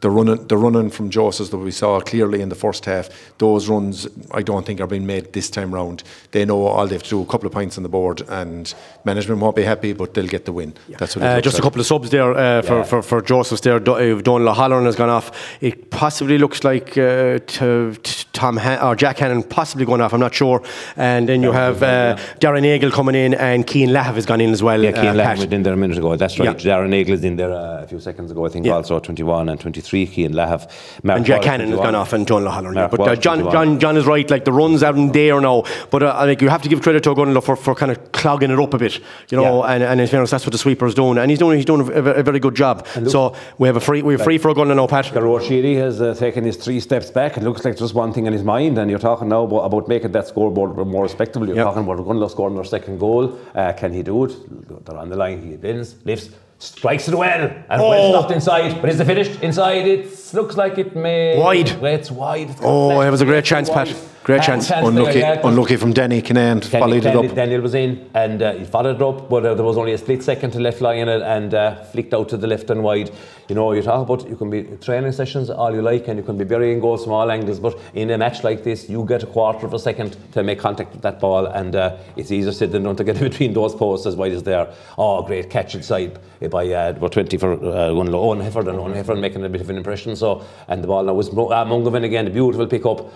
the running from Josephs that we saw clearly in the first half, those runs I don't think are being made this time round. They know all they have to do, a couple of points on the board, and management won't be happy, but they'll get the win. That's what just like. A couple of subs there for Josephs there. Donal O'Halloran has gone off. It possibly looks like Jack Hannan possibly going off, I'm not sure, and then you have Darren Eagle coming in, and Cian Lahav has gone in as well. Yeah, Cian Lahav was in there a minute ago. That's right. Yeah. Darren Eagle is in there a few seconds ago, I think. Yeah. Also 21 and 23, Cian Lahav. And Jack Hannan has gone off, and John O'Halloran. Yeah. But John is right. Like, the runs aren't there now, but like, you have to give credit to Ogunlow for kind of clogging it up a bit, you know. Yeah. And in fairness, that's what the sweeper is doing, and he's doing a very good job. Look, so we have a free for Ogunlow now, Pat. Garrod Sheedy has taken his 3 steps back. It looks like just one thing in his mind, and you're talking now about making that scoreboard more respectable. You're talking about Ogunlow scoring their second goal. Can he do it? They're on the line. He lifts, Strikes it well, and well stopped inside. But is it finished? Inside, it looks like it may... Wide. It's wide. It's it was a great chance, Pat. Great chance. Unlucky from Denny Kinnairn. Followed it up. Daniel was in, and he followed it up, but there was only a split second to left line in it, and flicked out to the left and wide. You know, you talk about, you can be training sessions all you like, and you can be burying goals from all angles, but in a match like this, you get a quarter of a second to make contact with that ball, and it's easier said than done to get in between those posts as wide as they are. Oh, great catch inside by about 20 for Owen Hefford, and Owen Hefford making a bit of an impression. So, and the ball now was Mungovan again, a beautiful pick-up.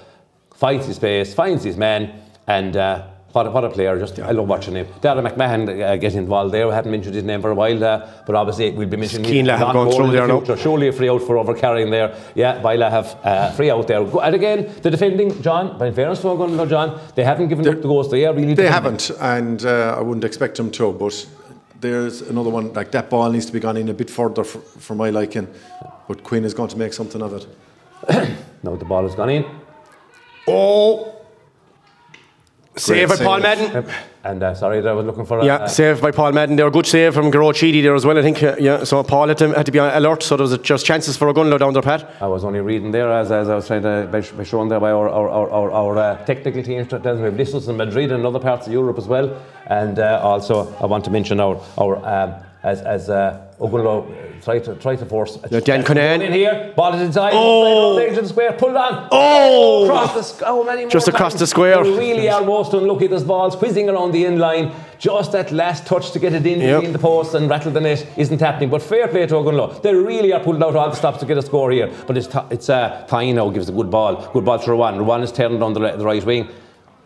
Finds his space, finds his man, and what a player. Just I love watching him. Darragh McMahon getting involved there. We hadn't mentioned his name for a while, but obviously we've been mentioning him. Keane going through there now. Surely a free out for over-carrying there. Yeah, by Lahav, free out there. And again, the defending, John, by fairness to John, they haven't given up the goals there. Really, they haven't, and I wouldn't expect them to, but there's another one. Like, that ball needs to be gone in a bit further for my liking, but Quinn is going to make something of it. Now the ball has gone in. Oh, save by Paul Madden. And sorry, I was looking for save by Paul Madden. They were a good save from Garo Chidi there as well, I think. So Paul had to be alert. So there was just chances for Ogunlo down there, Pat. I was only reading there as I was trying to be shown there by our technical team. We have listeners in Madrid and other parts of Europe as well. And also, I want to mention our Ogunlo try to force Dan Conan in here. Ball is inside. Oh, into the square, pulled on. Oh, across the square. We really are most unlucky. This ball's whizzing around the in line. Just that last touch to get it in between the posts and rattle the net isn't happening. But fair play to Ogunlo. They really are pulling out all the stops to get a score here. But it's Taino gives a good ball. Good ball to Rowan. Rowan is turned on the right wing.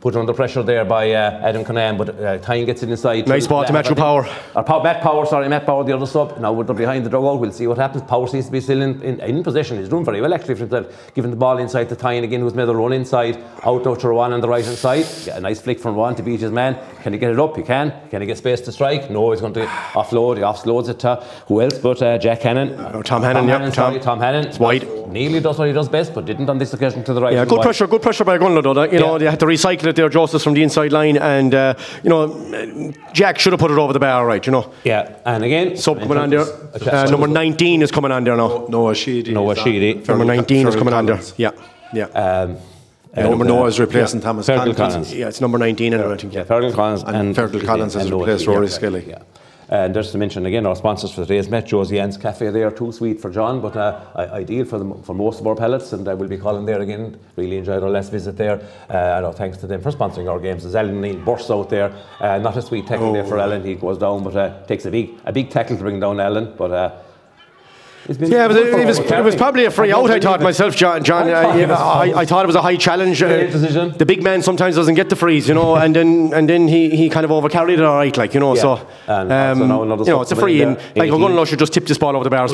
Put under pressure there by Adam Conan, but Tyne gets it inside. Nice ball to Matthew Power. Matt Power, the other sub. Now we're behind the dugout. We'll see what happens. Power seems to be still in possession. He's doing very well, actually, for himself. Giving the ball inside to Tyne again, who's made a run inside. Out to Rowan on the right hand side. Yeah, a nice flick from Rowan to beat his man. Can he get it up? He can. Can he get space to strike? No, he's going to offload. He offloads it to who else but Jack Hannon. Tom Hannon. It's wide. Nearly does what he does best, but didn't on this occasion to the right. Yeah, good pressure by Gunlow, though. They had to recycle it there, Joseph, from the inside line, and Jack should have put it over the bar, right? Yeah, and again, sub coming on there. Number 19 is coming on there now. Noah Sheedy. Number 19 is coming on there. Yeah. Noah is replacing Thomas Collins. Yeah, it's number 19, I think. Yeah, Fergal Collins and Fergal Collins has replaced Rory Skelly. Yeah. And just to mention again, our sponsors for today's match, Josie Ann's Cafe there, too sweet for John, but ideal for most of our pellets, and I will be calling there again. Really enjoyed our last visit there. Thanks to them for sponsoring our games. There's Alan Neil bursts out there. Not a sweet tackle there for Alan. He goes down, but takes a big tackle to bring down Alan, but... it was probably a free out, I thought myself, John. I thought it was a high challenge. The big man sometimes doesn't get the frees, and then he kind of overcarried it all right, so... it's a free in. Like, Ogunlo should just tip this ball over the bar.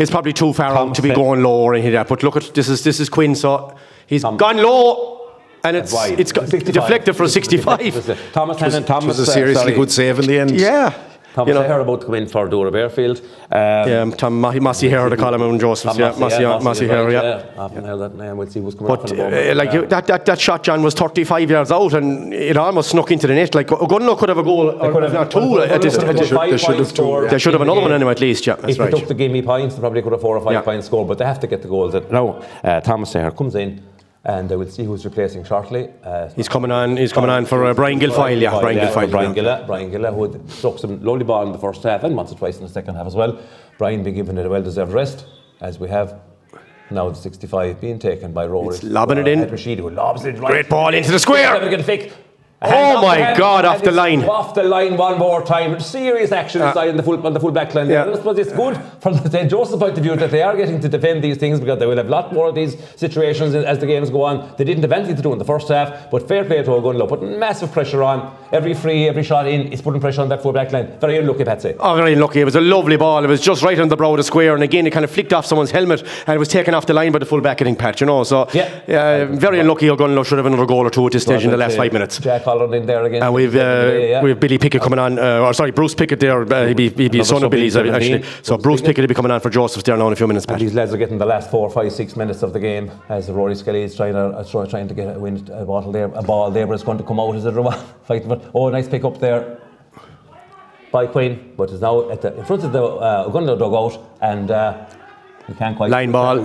It's probably too far out to be going low or anything like that. But look, this is Quinn, so he's gone low. And it's deflected for 65. Thomas was a seriously good save in the end. Yeah. Thomas Maher about to come in for Dora Bearfield. Tom Massey Hare, they call him, and Josephs. Massey Hare, often heard that name. We'll see who's coming up in the moment. That shot, John, was 35 yards out, and it almost snuck into the net. Like, Ogunlo could have a goal, or two at this stage. They should have another one anyway, at least. Yeah, that's right. If they took the gimme points, they probably could have 4 or 5 points score, but they have to get the goals. Now, Thomas Maher comes in, and we'll see who's replacing shortly. He's coming on for Brian Gilfile. Brian Gilla, who struck some lovely ball in the first half and once or twice in the second half as well. Brian being given a well-deserved rest, as we have now the 65 being taken by Rory. It's lobbing it in. Rashid, who lobs it right. Great ball into the square. Oh my God! Off the line. Off the line one more time. Serious action inside on the full back line. Yeah. I suppose it's good from the St. Joseph's point of view that they are getting to defend these things, because they will have a lot more of these situations as the games go on. They didn't have anything to do in the first half, but fair play to Ogunlo, putting massive pressure on. Every free, every shot in, it's putting pressure on that full back line. Very unlucky, Patsy. Oh, very unlucky. It was a lovely ball. It was just right on the brow of the square, and again it kind of flicked off someone's helmet, and it was taken off the line by the full back, I think, Pat. So very unlucky. Ogunlo should have another goal or two at this stage in the last 5 minutes. Jack in there again. And we've Billy Pickett coming on, Bruce Pickett there. He'd be a son of Billy's, actually. So Bruce Pickett will be coming on for Joseph's there now in a few minutes. And these lads are getting the last 4, 5, 6 minutes of the game, as Rory Skelly is trying to get a ball there, but it's going to come out. Is it Rowan? Oh, nice pick up there. by Quinn, but is now at the, in front of the Uganda dugout, and you can't quite... Line ball,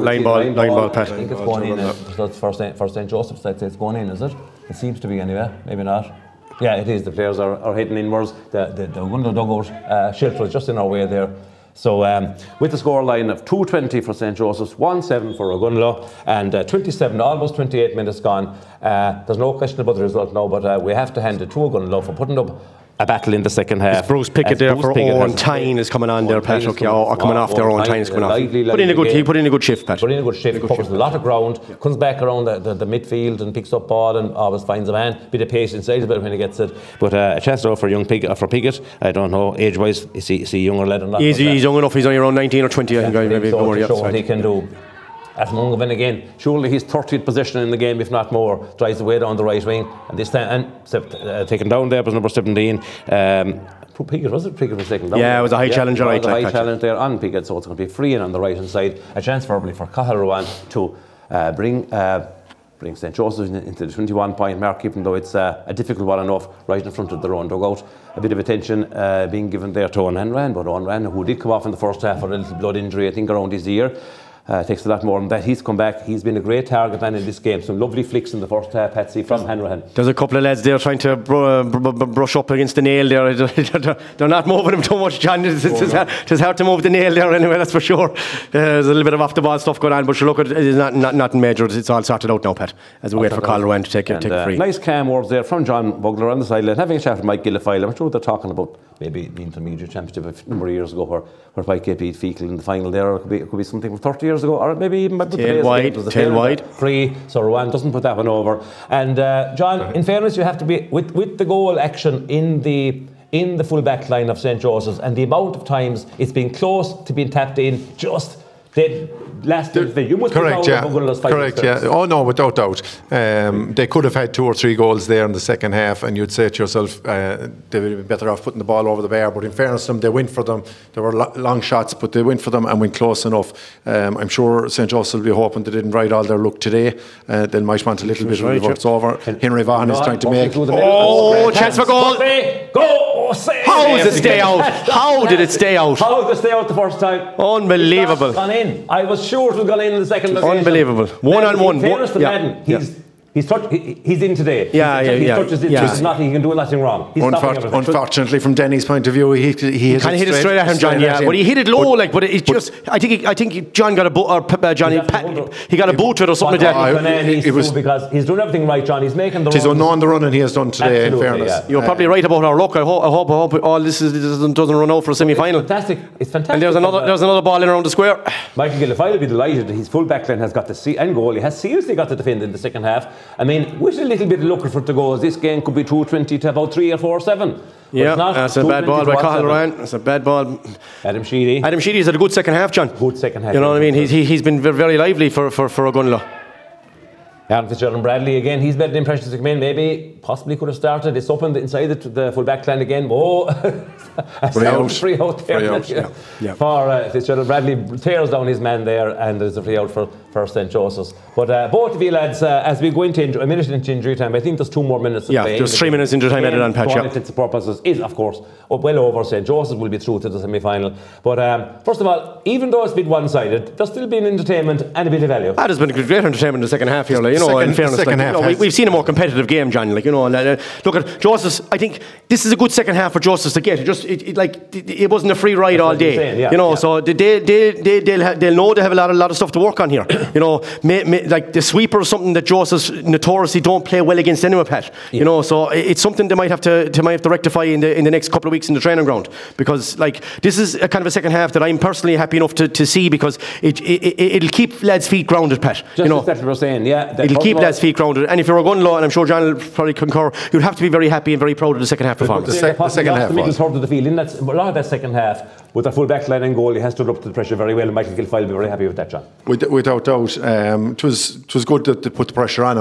Pat. I think it's going in. That's for St. Joseph's, I'd say it's going in, is it? It seems to be anyway, maybe not. Yeah, it is. The players are heading inwards. The Uganda dugout shelter is just in our way there. So with the scoreline of 2-20 for St. Joseph's, 1-7 for Ogunlo, and 27, almost 28 minutes gone. There's no question about the result now, but we have to hand it to Ogunlo for putting up a battle in the second half. It's Bruce Pickett there for Owen Tyne is coming on there, Pat. Owen Tyne is coming off. Put in a good shift. Covers a lot of ground. Yeah. Comes back around the midfield and picks up ball and always finds a man. Bit of patience, a little bit when he gets it. But a chance though for young Pickett. I don't know age-wise. Is he younger lad or not? He's young enough. He's only around 19 or 20. I think maybe more. Show what he can do. At Mungovan again, surely his 30th position in the game, if not more. Drives away down the right wing, and this time and taken down there was number 17. Pickett, was it Pickett for second down? Yeah, it was a high challenge, right? A high challenge there on Pickett, so it's going to be free and on the right hand side. A chance probably for Cahill Rowan to bring St. Joseph's into the 21-point mark, even though it's a difficult one enough, right in front of their own dugout. A bit of attention being given there to Owen Hanran, but Owen Hanran, who did come off in the first half for a little blood injury, I think around his ear. Takes a lot more than that. He's come back. He's been a great target man in this game. Some lovely flicks in the first half, Patsy, from Hanrahan. There's a couple of lads there trying to brush up against the nail there. They're not moving him too much, John. It's hard to move the nail there anyway, that's for sure. There's a little bit of off-the-ball stuff going on, but look, it's not major. It's all sorted out now, Pat, as we wait for Carl Rowan to take it free. Nice calm words there from John Bugler on the sideline, having a chat with Mike Gillifile. I'm sure they're talking about maybe the intermediate championship a number of years ago where Whitegate beat Fecal in the final there. It could be something from 30 years ago, or maybe even tail wide. Free, so Rowan doesn't put that one over. And John, in fairness, you have to be with the goal action in the full back line of St. Joseph's, and the amount of times it's been close to being tapped in. Just they lasted. You must correct, yeah. Correct, yeah. Oh no, without doubt. They could have had 2 or 3 goals there in the second half, and you'd say to yourself, they would have been better off putting the ball over the bar. But in fairness to them, they went for them. There were long shots, but they went for them and went close enough. I'm sure St. Joseph will be hoping they didn't ride all their luck today. They might want a little bit of reverse over. Henry Vaughan is trying to make. Chance for goal! Go! How does it stay out? How did it stay out? How did it stay out the first time? Unbelievable. I was sure it was going in the second location. Unbelievable. One-on-one. He's in today. There's nothing. He can do nothing wrong. Unfortunately, from Denny's point of view, he hit it straight at him, John. Yeah, but he hit it low, but it just. I think John got a boot, or Johnny Pat. He got a boot or something like that. It was because he's doing everything right, John. He's making the. He's on the run, and he has done today. Absolutely, in fairness, you're probably right about our luck. I hope all this doesn't run out for a semi-final. Fantastic! It's fantastic. And there's another ball in around the square. Michael Gillifile will be delighted. His full back line has got to see, and goalie has seriously got to defend in the second half. I mean, with a little bit of luck for the goals, this game could be 2-20 to about 3 or 4-7. Yeah, that's a bad ball by Cahill Rowan. That's a bad ball. Adam Sheedy's had a good second half, John. Good second half. You know what I mean? He's been very lively for Ogunlo. Aaron Fitzgerald Bradley again, he's better than impressions to come in. Maybe, possibly could have started. It's up inside the full back line again. Oh, free out there. Yeah. For Fitzgerald Bradley, tears down his man there, and there's a free out for St. Joseph's. But both of you lads, as we go into a minute into injury time, I think there's 2 more minutes of play. Yeah, there's 3 minutes into time added on, Patch. One of its purposes is, of course, well over. St. Joseph's will be through to the semi-final. But first of all, even though it's been one-sided, there's still been entertainment and a bit of value. That has been great entertainment in the second half here, like. You know, second, in fairness, we've seen a more competitive game, John. Look at Joseph's. I think this is a good second half for Joseph's to get. It wasn't a free ride all day. Saying, so they'll know they have a lot of stuff to work on here. Like the sweeper is something that Joseph's notoriously don't play well against anyway, Pat. Yeah. So it's something they might have to rectify in the next couple of weeks in the training ground, because this is a kind of a second half that I'm personally happy enough to see, because it'll keep lads' feet grounded, Pat. That's what we're saying. Yeah. It'll keep lads' feet grounded, and if you're a Ogunlo, and I'm sure John will probably concur, you'd have to be very happy and very proud of the second half performance. The second half, the middle third of the field, and a lot of that second half with a full back line and goal, he has stood up to the pressure very well, and Michael Gillifile will be very happy with that, John. Without doubt, it was good to put the pressure on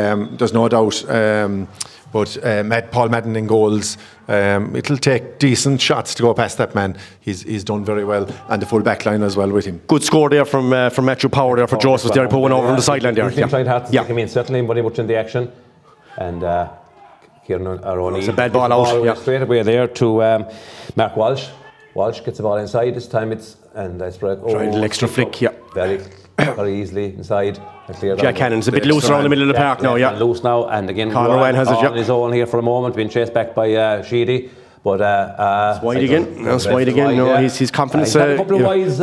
him. There's no doubt. But Paul Madden in goals, it'll take decent shots to go past that man. He's done very well, and the full back line as well with him. Good score there from Matthew Power there for Joseph's. There he put one over on the sideline there. He's been trying hard to take him in, certainly, but he much in the action. And Kieran O'Reilly. It's a bad ball out. Yeah. Straight away there to Mark Walsh. Walsh gets the ball inside this time. It's and I spread. Oh, tried an extra flick. Yeah. Very easily inside. Jack Cannon's a bit loose around the middle of the park now. Yeah. Loose now, and again Conroy has on his own here for a moment, being chased back by Sheedy. But it's wide again. That's wide again. No, his confidence. He's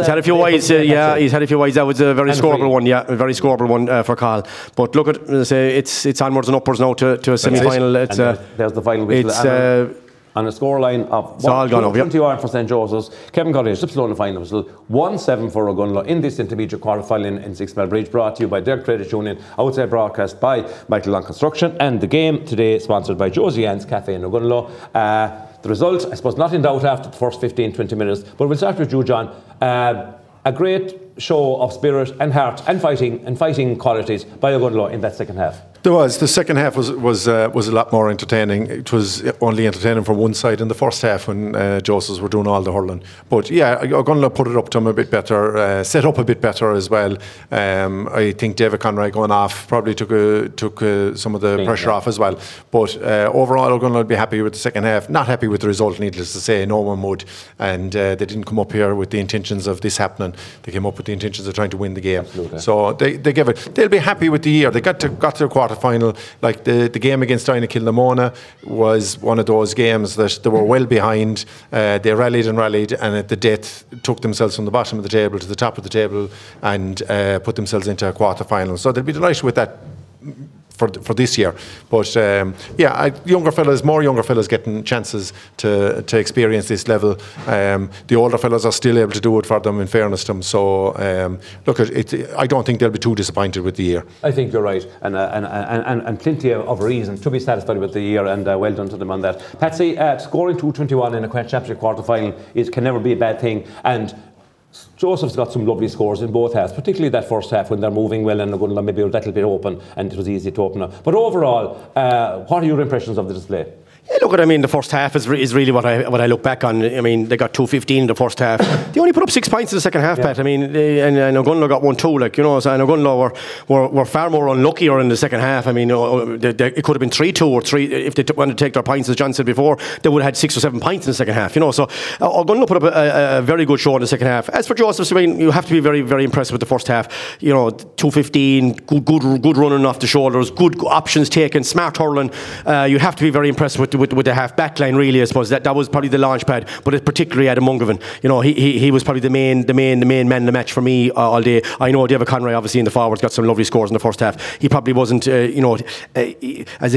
had a few wides. He's had a few wides. That was a very scoreable one. Yeah, a very scoreable one for Carl. But look at it's onwards and upwards now to a semi-final. There's the final whistle. It's on a scoreline of 21 for St. Joseph's. Kevin Cottage, just blown the final whistle. 1-7 for Ogunlo in this intermediate quarter-final in Sixmile Bridge. Brought to you by Direct Credit Union. Outside broadcast by Michael Long Construction. And the game today sponsored by Josie Ann's Cafe in Ogunlo. The result, I suppose, not in doubt after the first 15-20 minutes. But we'll start with you, John. A great show of spirit and heart and fighting qualities by Ogunlo in that second half. There was. The second half was a lot more entertaining. It was only entertaining for one side in the first half when Josephs were doing all the hurling. But yeah, Ogunlo put it up to him a bit better, set up a bit better as well. I think David Conroy going off probably took some of the pressure off as well. But overall, Ogunlo would be happy with the second half. Not happy with the result, needless to say. No one would. And they didn't come up here with the intentions of this happening. They came up with the intentions of trying to win the game. Absolutely. So they gave it. They'll be happy with the year. They got to the quarter final. Like the game against Dyna Kilnamona was one of those games that they were well behind. They rallied, and at the death took themselves from the bottom of the table to the top of the table and put themselves into a quarter final. So they'll be delighted with that for this year. But younger fellas getting chances to experience this level. The older fellas are still able to do it for them, in fairness to them. So look, I don't think they'll be too disappointed with the year. I think you're right, and plenty of reason to be satisfied with the year, and well done to them on that. Patsy, scoring 2-21 in a championship quarter final can never be a bad thing, and Joseph's got some lovely scores in both halves, particularly that first half when they're moving well and Ogunlo maybe a little bit open, and it was easy to open up. But overall, what are your impressions of the display? Yeah, look, I mean, the first half is really what I look back on. I mean, they got 2-15 in the first half. They only put up 6 points in the second half, yeah. Pat. I mean, and Ogunlo got 1-2, like, you know. So, and Ogunlo were far more unluckier in the second half. I mean, it could have been 3-2 or 3 if they wanted to take their points, as John said before. They would have had 6 or 7 points in the second half, you know. So Ogunlo put up a very good show in the second half. As for Josephs, I mean, you have to be very, very impressed with the first half. You know, 2-15, good running off the shoulders, good options taken, smart hurling. You have to be very impressed with the half back line, really. I suppose that was probably the launch pad, but it particularly Adam Mungovan. You know, he was probably the main man in the match for me all day. I know David Conroy, obviously in the forwards, got some lovely scores in the first half. He probably wasn't, as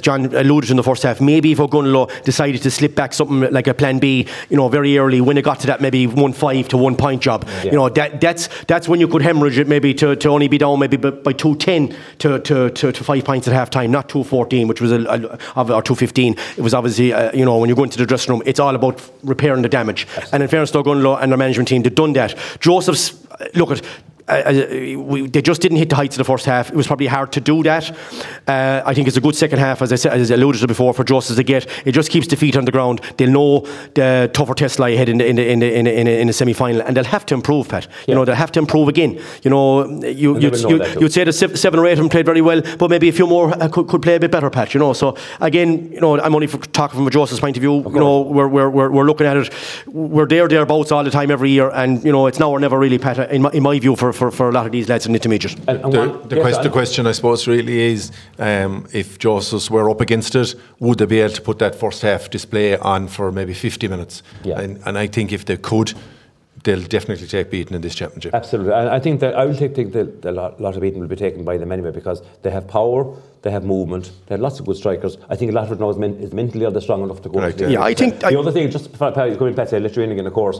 John alluded to in the first half. Maybe if Ogunlo decided to slip back something like a plan B, you know, very early when it got to that maybe 1-5 to 1 point job, yeah. You know, that's when you could hemorrhage it, maybe to only be down maybe by 2-10 to 5 points at half time, not 2-14, which was or 2-15. It was obviously, when you go into the dressing room, it's all about repairing the damage. Absolutely. And in fairness to Ogunlo and their management team, they've done that. Joseph's, look at. They just didn't hit the heights of the first half. It was probably hard to do that. I think it's a good second half, as I alluded to before, for Josephs to get. It just keeps the feet on the ground. They'll know the tougher tests lie ahead in the semi-final, and they'll have to improve, Pat. Yeah. You know, they'll have to improve again. You know, you'd say the 7 or 8 of them played very well, but maybe a few more could play a bit better, Pat. You know, so again, you know, I'm only talking from a Josephs point of view. You know, we're looking at it. We're thereabouts all the time every year, and you know, it's now or never really, Pat. In my view, for a lot of these lads in intermediate. The question, I suppose, really is if Josephs were up against it, would they be able to put that first half display on for maybe 50 minutes? Yeah. And I think if they could, they'll definitely take beating in this championship. Absolutely. I think that I think a lot of beating will be taken by them anyway, because they have power, they have movement, they have lots of good strikers. I think a lot of it now is mentally, are they strong enough to go? Right, yeah. The other thing, just before you come in, Patsy, I'll let you in again, of course.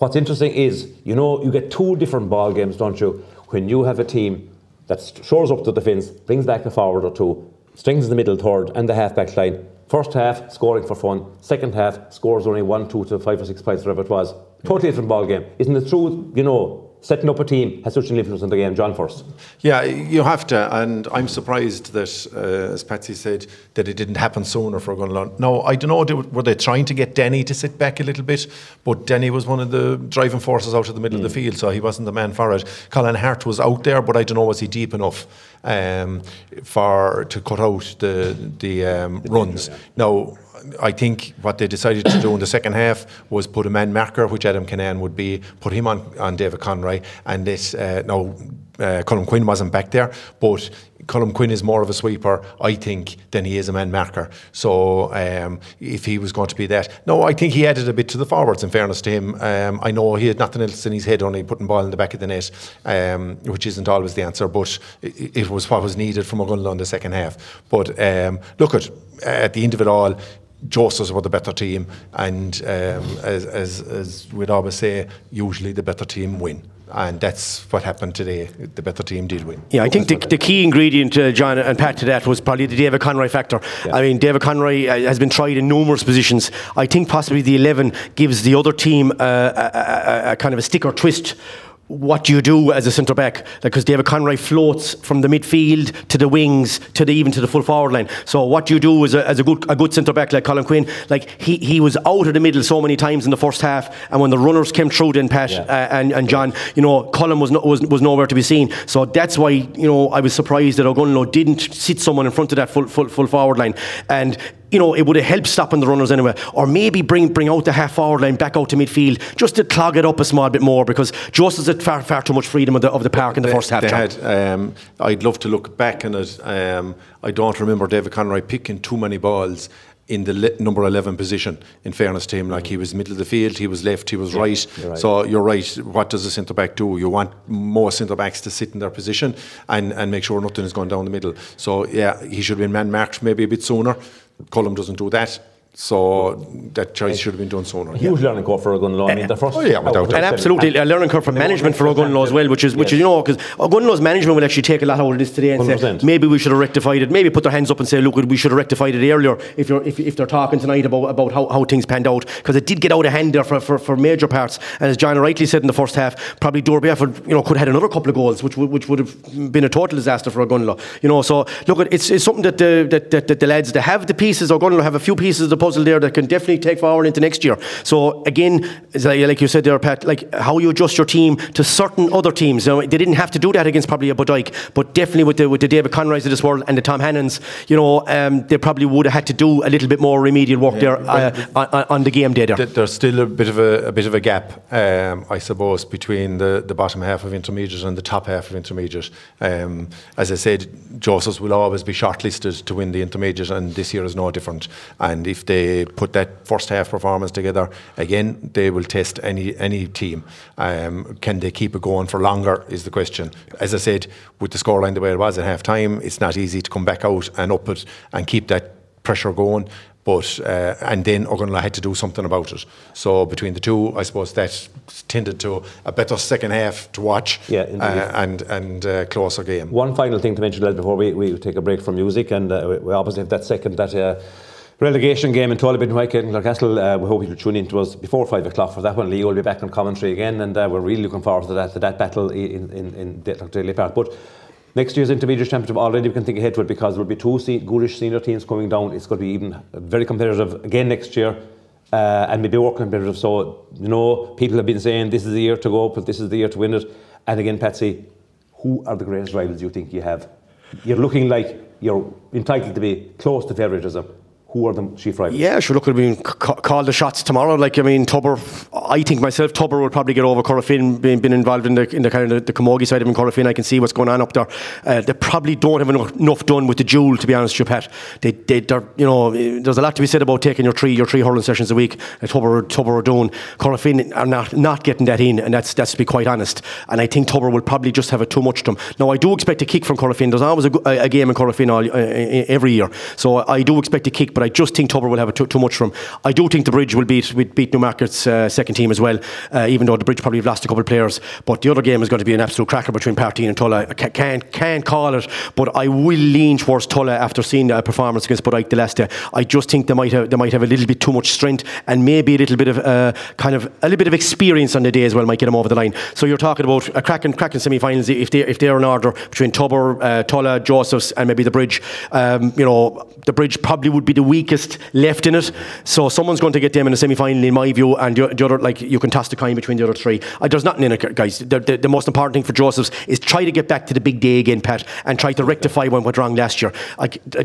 What's interesting is, you know, you get two different ball games, don't you? When you have a team that shores up to the fence, brings back a forward or two, strings the middle third and the half-back line. First half, scoring for fun. Second half, scores only 1-2 to 5 or 6 points, whatever it was. Totally different ball game. Isn't it true, you know, setting up a team has such an influence on the game. John first. Yeah, you have to, and I'm surprised that, as Patsy said, that it didn't happen sooner for Gunlun. Now, I don't know, were they trying to get Denny to sit back a little bit? But Denny was one of the driving forces out of the middle of the field, so he wasn't the man for it. Colin Hart was out there, but I don't know, was he deep enough to cut out the runs? Danger, yeah. Now, I think what they decided to do in the second half was put a man marker, which Adam Canan would be, put him on David Conroy, and this Colm Quinn wasn't back there, but Colm Quinn is more of a sweeper, I think, than he is a man marker. So if he was going to be that, no, I think he added a bit to the forwards, in fairness to him. I know he had nothing else in his head, only putting ball in the back of the net, which isn't always the answer, but it was what was needed from O'Gunlow in the second half. But look, at the end of it all, Josephs were the better team, and as we'd always say, usually the better team win. And that's what happened today. The better team did win. Yeah, I think the key ingredient, John and Pat, to that was probably the David Conroy factor. Yeah. I mean, David Conroy has been tried in numerous positions. I think possibly the 11 gives the other team a kind of a stick or twist. What do you do as a centre back? Because David Conroy floats from the midfield to the wings to even to the full forward line. So what do you do as a good centre back like Colin Quinn? Like he was out of the middle so many times in the first half, and when the runners came through, then Pat and John, you know, Colin was nowhere to be seen. So that's why, you know, I was surprised that O'Gunlow didn't sit someone in front of that full forward line. And you know, it would have helped stopping the runners anyway, or maybe bring out the half forward line back out to midfield just to clog it up a small bit more, because Josephs had far too much freedom of the park in the first half. They had, I'd love to look back on it. I don't remember David Conroy picking too many balls in the number 11 position, in fairness to him. Like, he was middle of the field, he was left, he was right. So you're right, what does a centre-back do? You want more centre-backs to sit in their position and make sure nothing is going down the middle. So yeah, he should have been man-marked maybe a bit sooner. Colum doesn't do that. So that choice should have been done sooner. Huge learning curve for O'Gunlow. I mean, the first, and absolutely a learning curve for management for O'Gunlow as well, which is, you know, because O'Gunlow's management will actually take a lot out of this today and 100%. Say maybe we should have rectified it. Maybe put their hands up and say, look, we should have rectified it earlier. If they're talking tonight about how things panned out, because it did get out of hand there for major parts. And as John rightly said in the first half, probably Dor Biaford, you know, could have had another couple of goals, which would have been a total disaster for O'Gunlow. You know, so look, it's something that the lads that have the pieces, O'Gunlow have a few pieces of the puzzle there that can definitely take forward into next year. So again, like you said there, Pat, like how you adjust your team to certain other teams. Now, they didn't have to do that against probably a Bodike, but definitely with the David Conroys of this world and the Tom Hannons, you know, they probably would have had to do a little bit more remedial work on the game day there. There's still a bit of a gap, I suppose, between the bottom half of intermediate and the top half of intermediate. As I said, Josephs will always be shortlisted to win the intermediate, and this year is no different. And if they put that first half performance together again, they will test any team. Can they keep it going for longer is the question. As I said, with the scoreline the way it was at half time, it's not easy to come back out and up it and keep that pressure going. But and then O'Gunlow had to do something about it. So between the two, I suppose that tended to a better second half to watch, and closer game. One final thing to mention, lad, before we take a break from music, and we obviously have that relegation game in Tullibin, Whitegate and Clarecastle. We hope you'll tune in to us before 5 o'clock for that one. Leo will be back on commentary again, and we're really looking forward to that battle in Daly Park. But next year's Intermediate Championship, already we can think ahead to it, because there will be two Gaelish senior teams coming down. It's going to be even very competitive again next year, and maybe more competitive. So, you know, people have been saying this is the year to go, but this is the year to win it. And again, Patsy, who are the greatest rivals you think you have? You're looking like you're entitled to be close to favouritism. Who are the chief rivals? Yeah, sure. Look, I mean, call the shots tomorrow. Like, I mean, Tubber. I think myself, Tubber will probably get over Corrafin, being involved in the kind of the Camogie side of Corrafin. I can see what's going on up there. They probably don't have enough done with the duel, to be honest with you, Pat. They're, you know, there's a lot to be said about taking your three hurling sessions a week. Tubber are doing. Corrafin are not getting that in, and that's to be quite honest. And I think Tubber will probably just have it too much to them. Now, I do expect a kick from Corrafin. There's always a game in Corrafin every year, so I do expect a kick. But I just think Tubber will have it too much from. I do think the Bridge will beat Newmarket's second team as well, even though the Bridge probably have lost a couple of players. But the other game is going to be an absolute cracker between Partine and Tulla. I can't call it, but I will lean towards Tulla after seeing a performance against Bud Aik the last day. I just think they might have a little bit too much strength and maybe a little bit of kind of a little bit of experience on the day as well might get them over the line. So you're talking about a cracking semi-finals if they're in order between Tubber, Tulla, Josephs and maybe the Bridge. The Bridge probably would be the weakest left in it, so someone's going to get them in a semi-final in my view, and the other, like, you can toss the coin between the other three. There's nothing in it, guys. The most important thing for Josephs is try to get back to the big day again, Pat, and try to rectify what went wrong last year.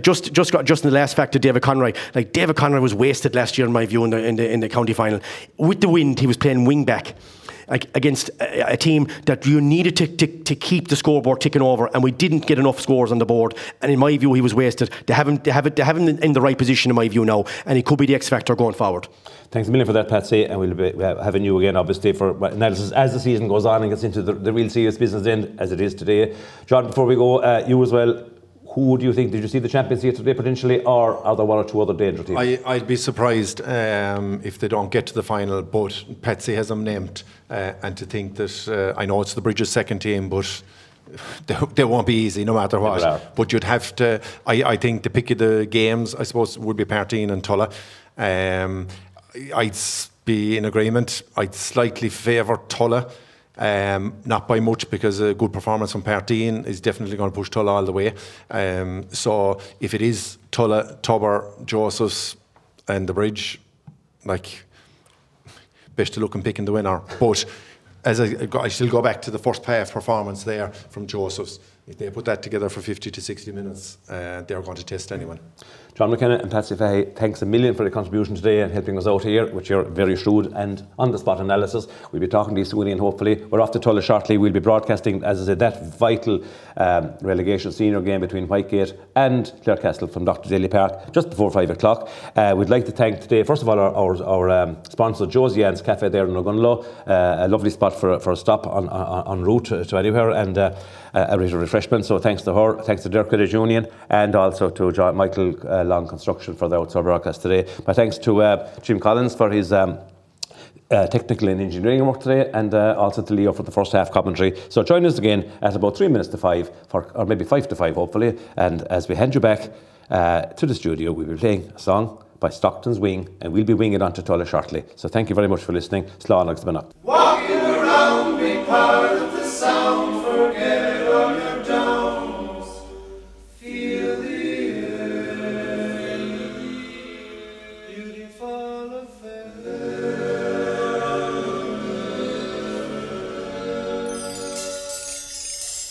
Just in the last factor, David Conroy. Like, David Conroy was wasted last year in my view in the county final. With the wind, he was playing wing back against a team that you needed to keep the scoreboard ticking over, and we didn't get enough scores on the board, and in my view he was wasted. They haven't in the right position in my view now, and it could be the X factor going forward. Thanks a million for that, Patsy, and we'll have you again obviously for analysis as the season goes on and gets into the real serious business end as it is today. John, before we go, you as well, who do you think? Did you see the champions here today potentially, or are there one or two other danger teams? I'd be surprised if they don't get to the final, but Patsy has them named. And to think that, I know it's the Bridges' second team, but they won't be easy no matter what. But you'd have to, I think the pick of the games, I suppose, would be Partine and Tulla. I'd be in agreement. I'd slightly favour Tulla. Not by much, because a good performance from Partine is definitely going to push Tulla all the way. So if it is Tulla, Tubber, Josephs and the Bridge, like, best to look and pick in the winner. But as I still go back to the first half performance there from Josephs. If they put that together for 50 to 60 minutes, they're going to test anyone. John McKenna and Patsy Fahey, thanks a million for your contribution today and helping us out here with your very shrewd and on-the-spot analysis. We'll be talking to you soon, and hopefully we're off to Tulla shortly. We'll be broadcasting, as I said, that vital relegation senior game between Whitegate and Clarecastle from Dr. Daly Park just before 5 o'clock. We'd like to thank today, first of all, our sponsor, Josie Ann's Cafe there in Ogunlow, a lovely spot for a stop en route to anywhere, and a reservation. So thanks to her, thanks to Dirk Credit Union, and also to Michael Long Construction for the outdoor broadcast today. But thanks to Jim Collins for his technical and engineering work today, and also to Leo for the first half commentary. So join us again at about 3 minutes to 5, or maybe 5 to 5 hopefully, and as we hand you back to the studio, we'll be playing a song by Stockton's Wing, and we'll be winging it onto Tulla shortly. So thank you very much for listening. Slán agus Walking around, be part of the sound.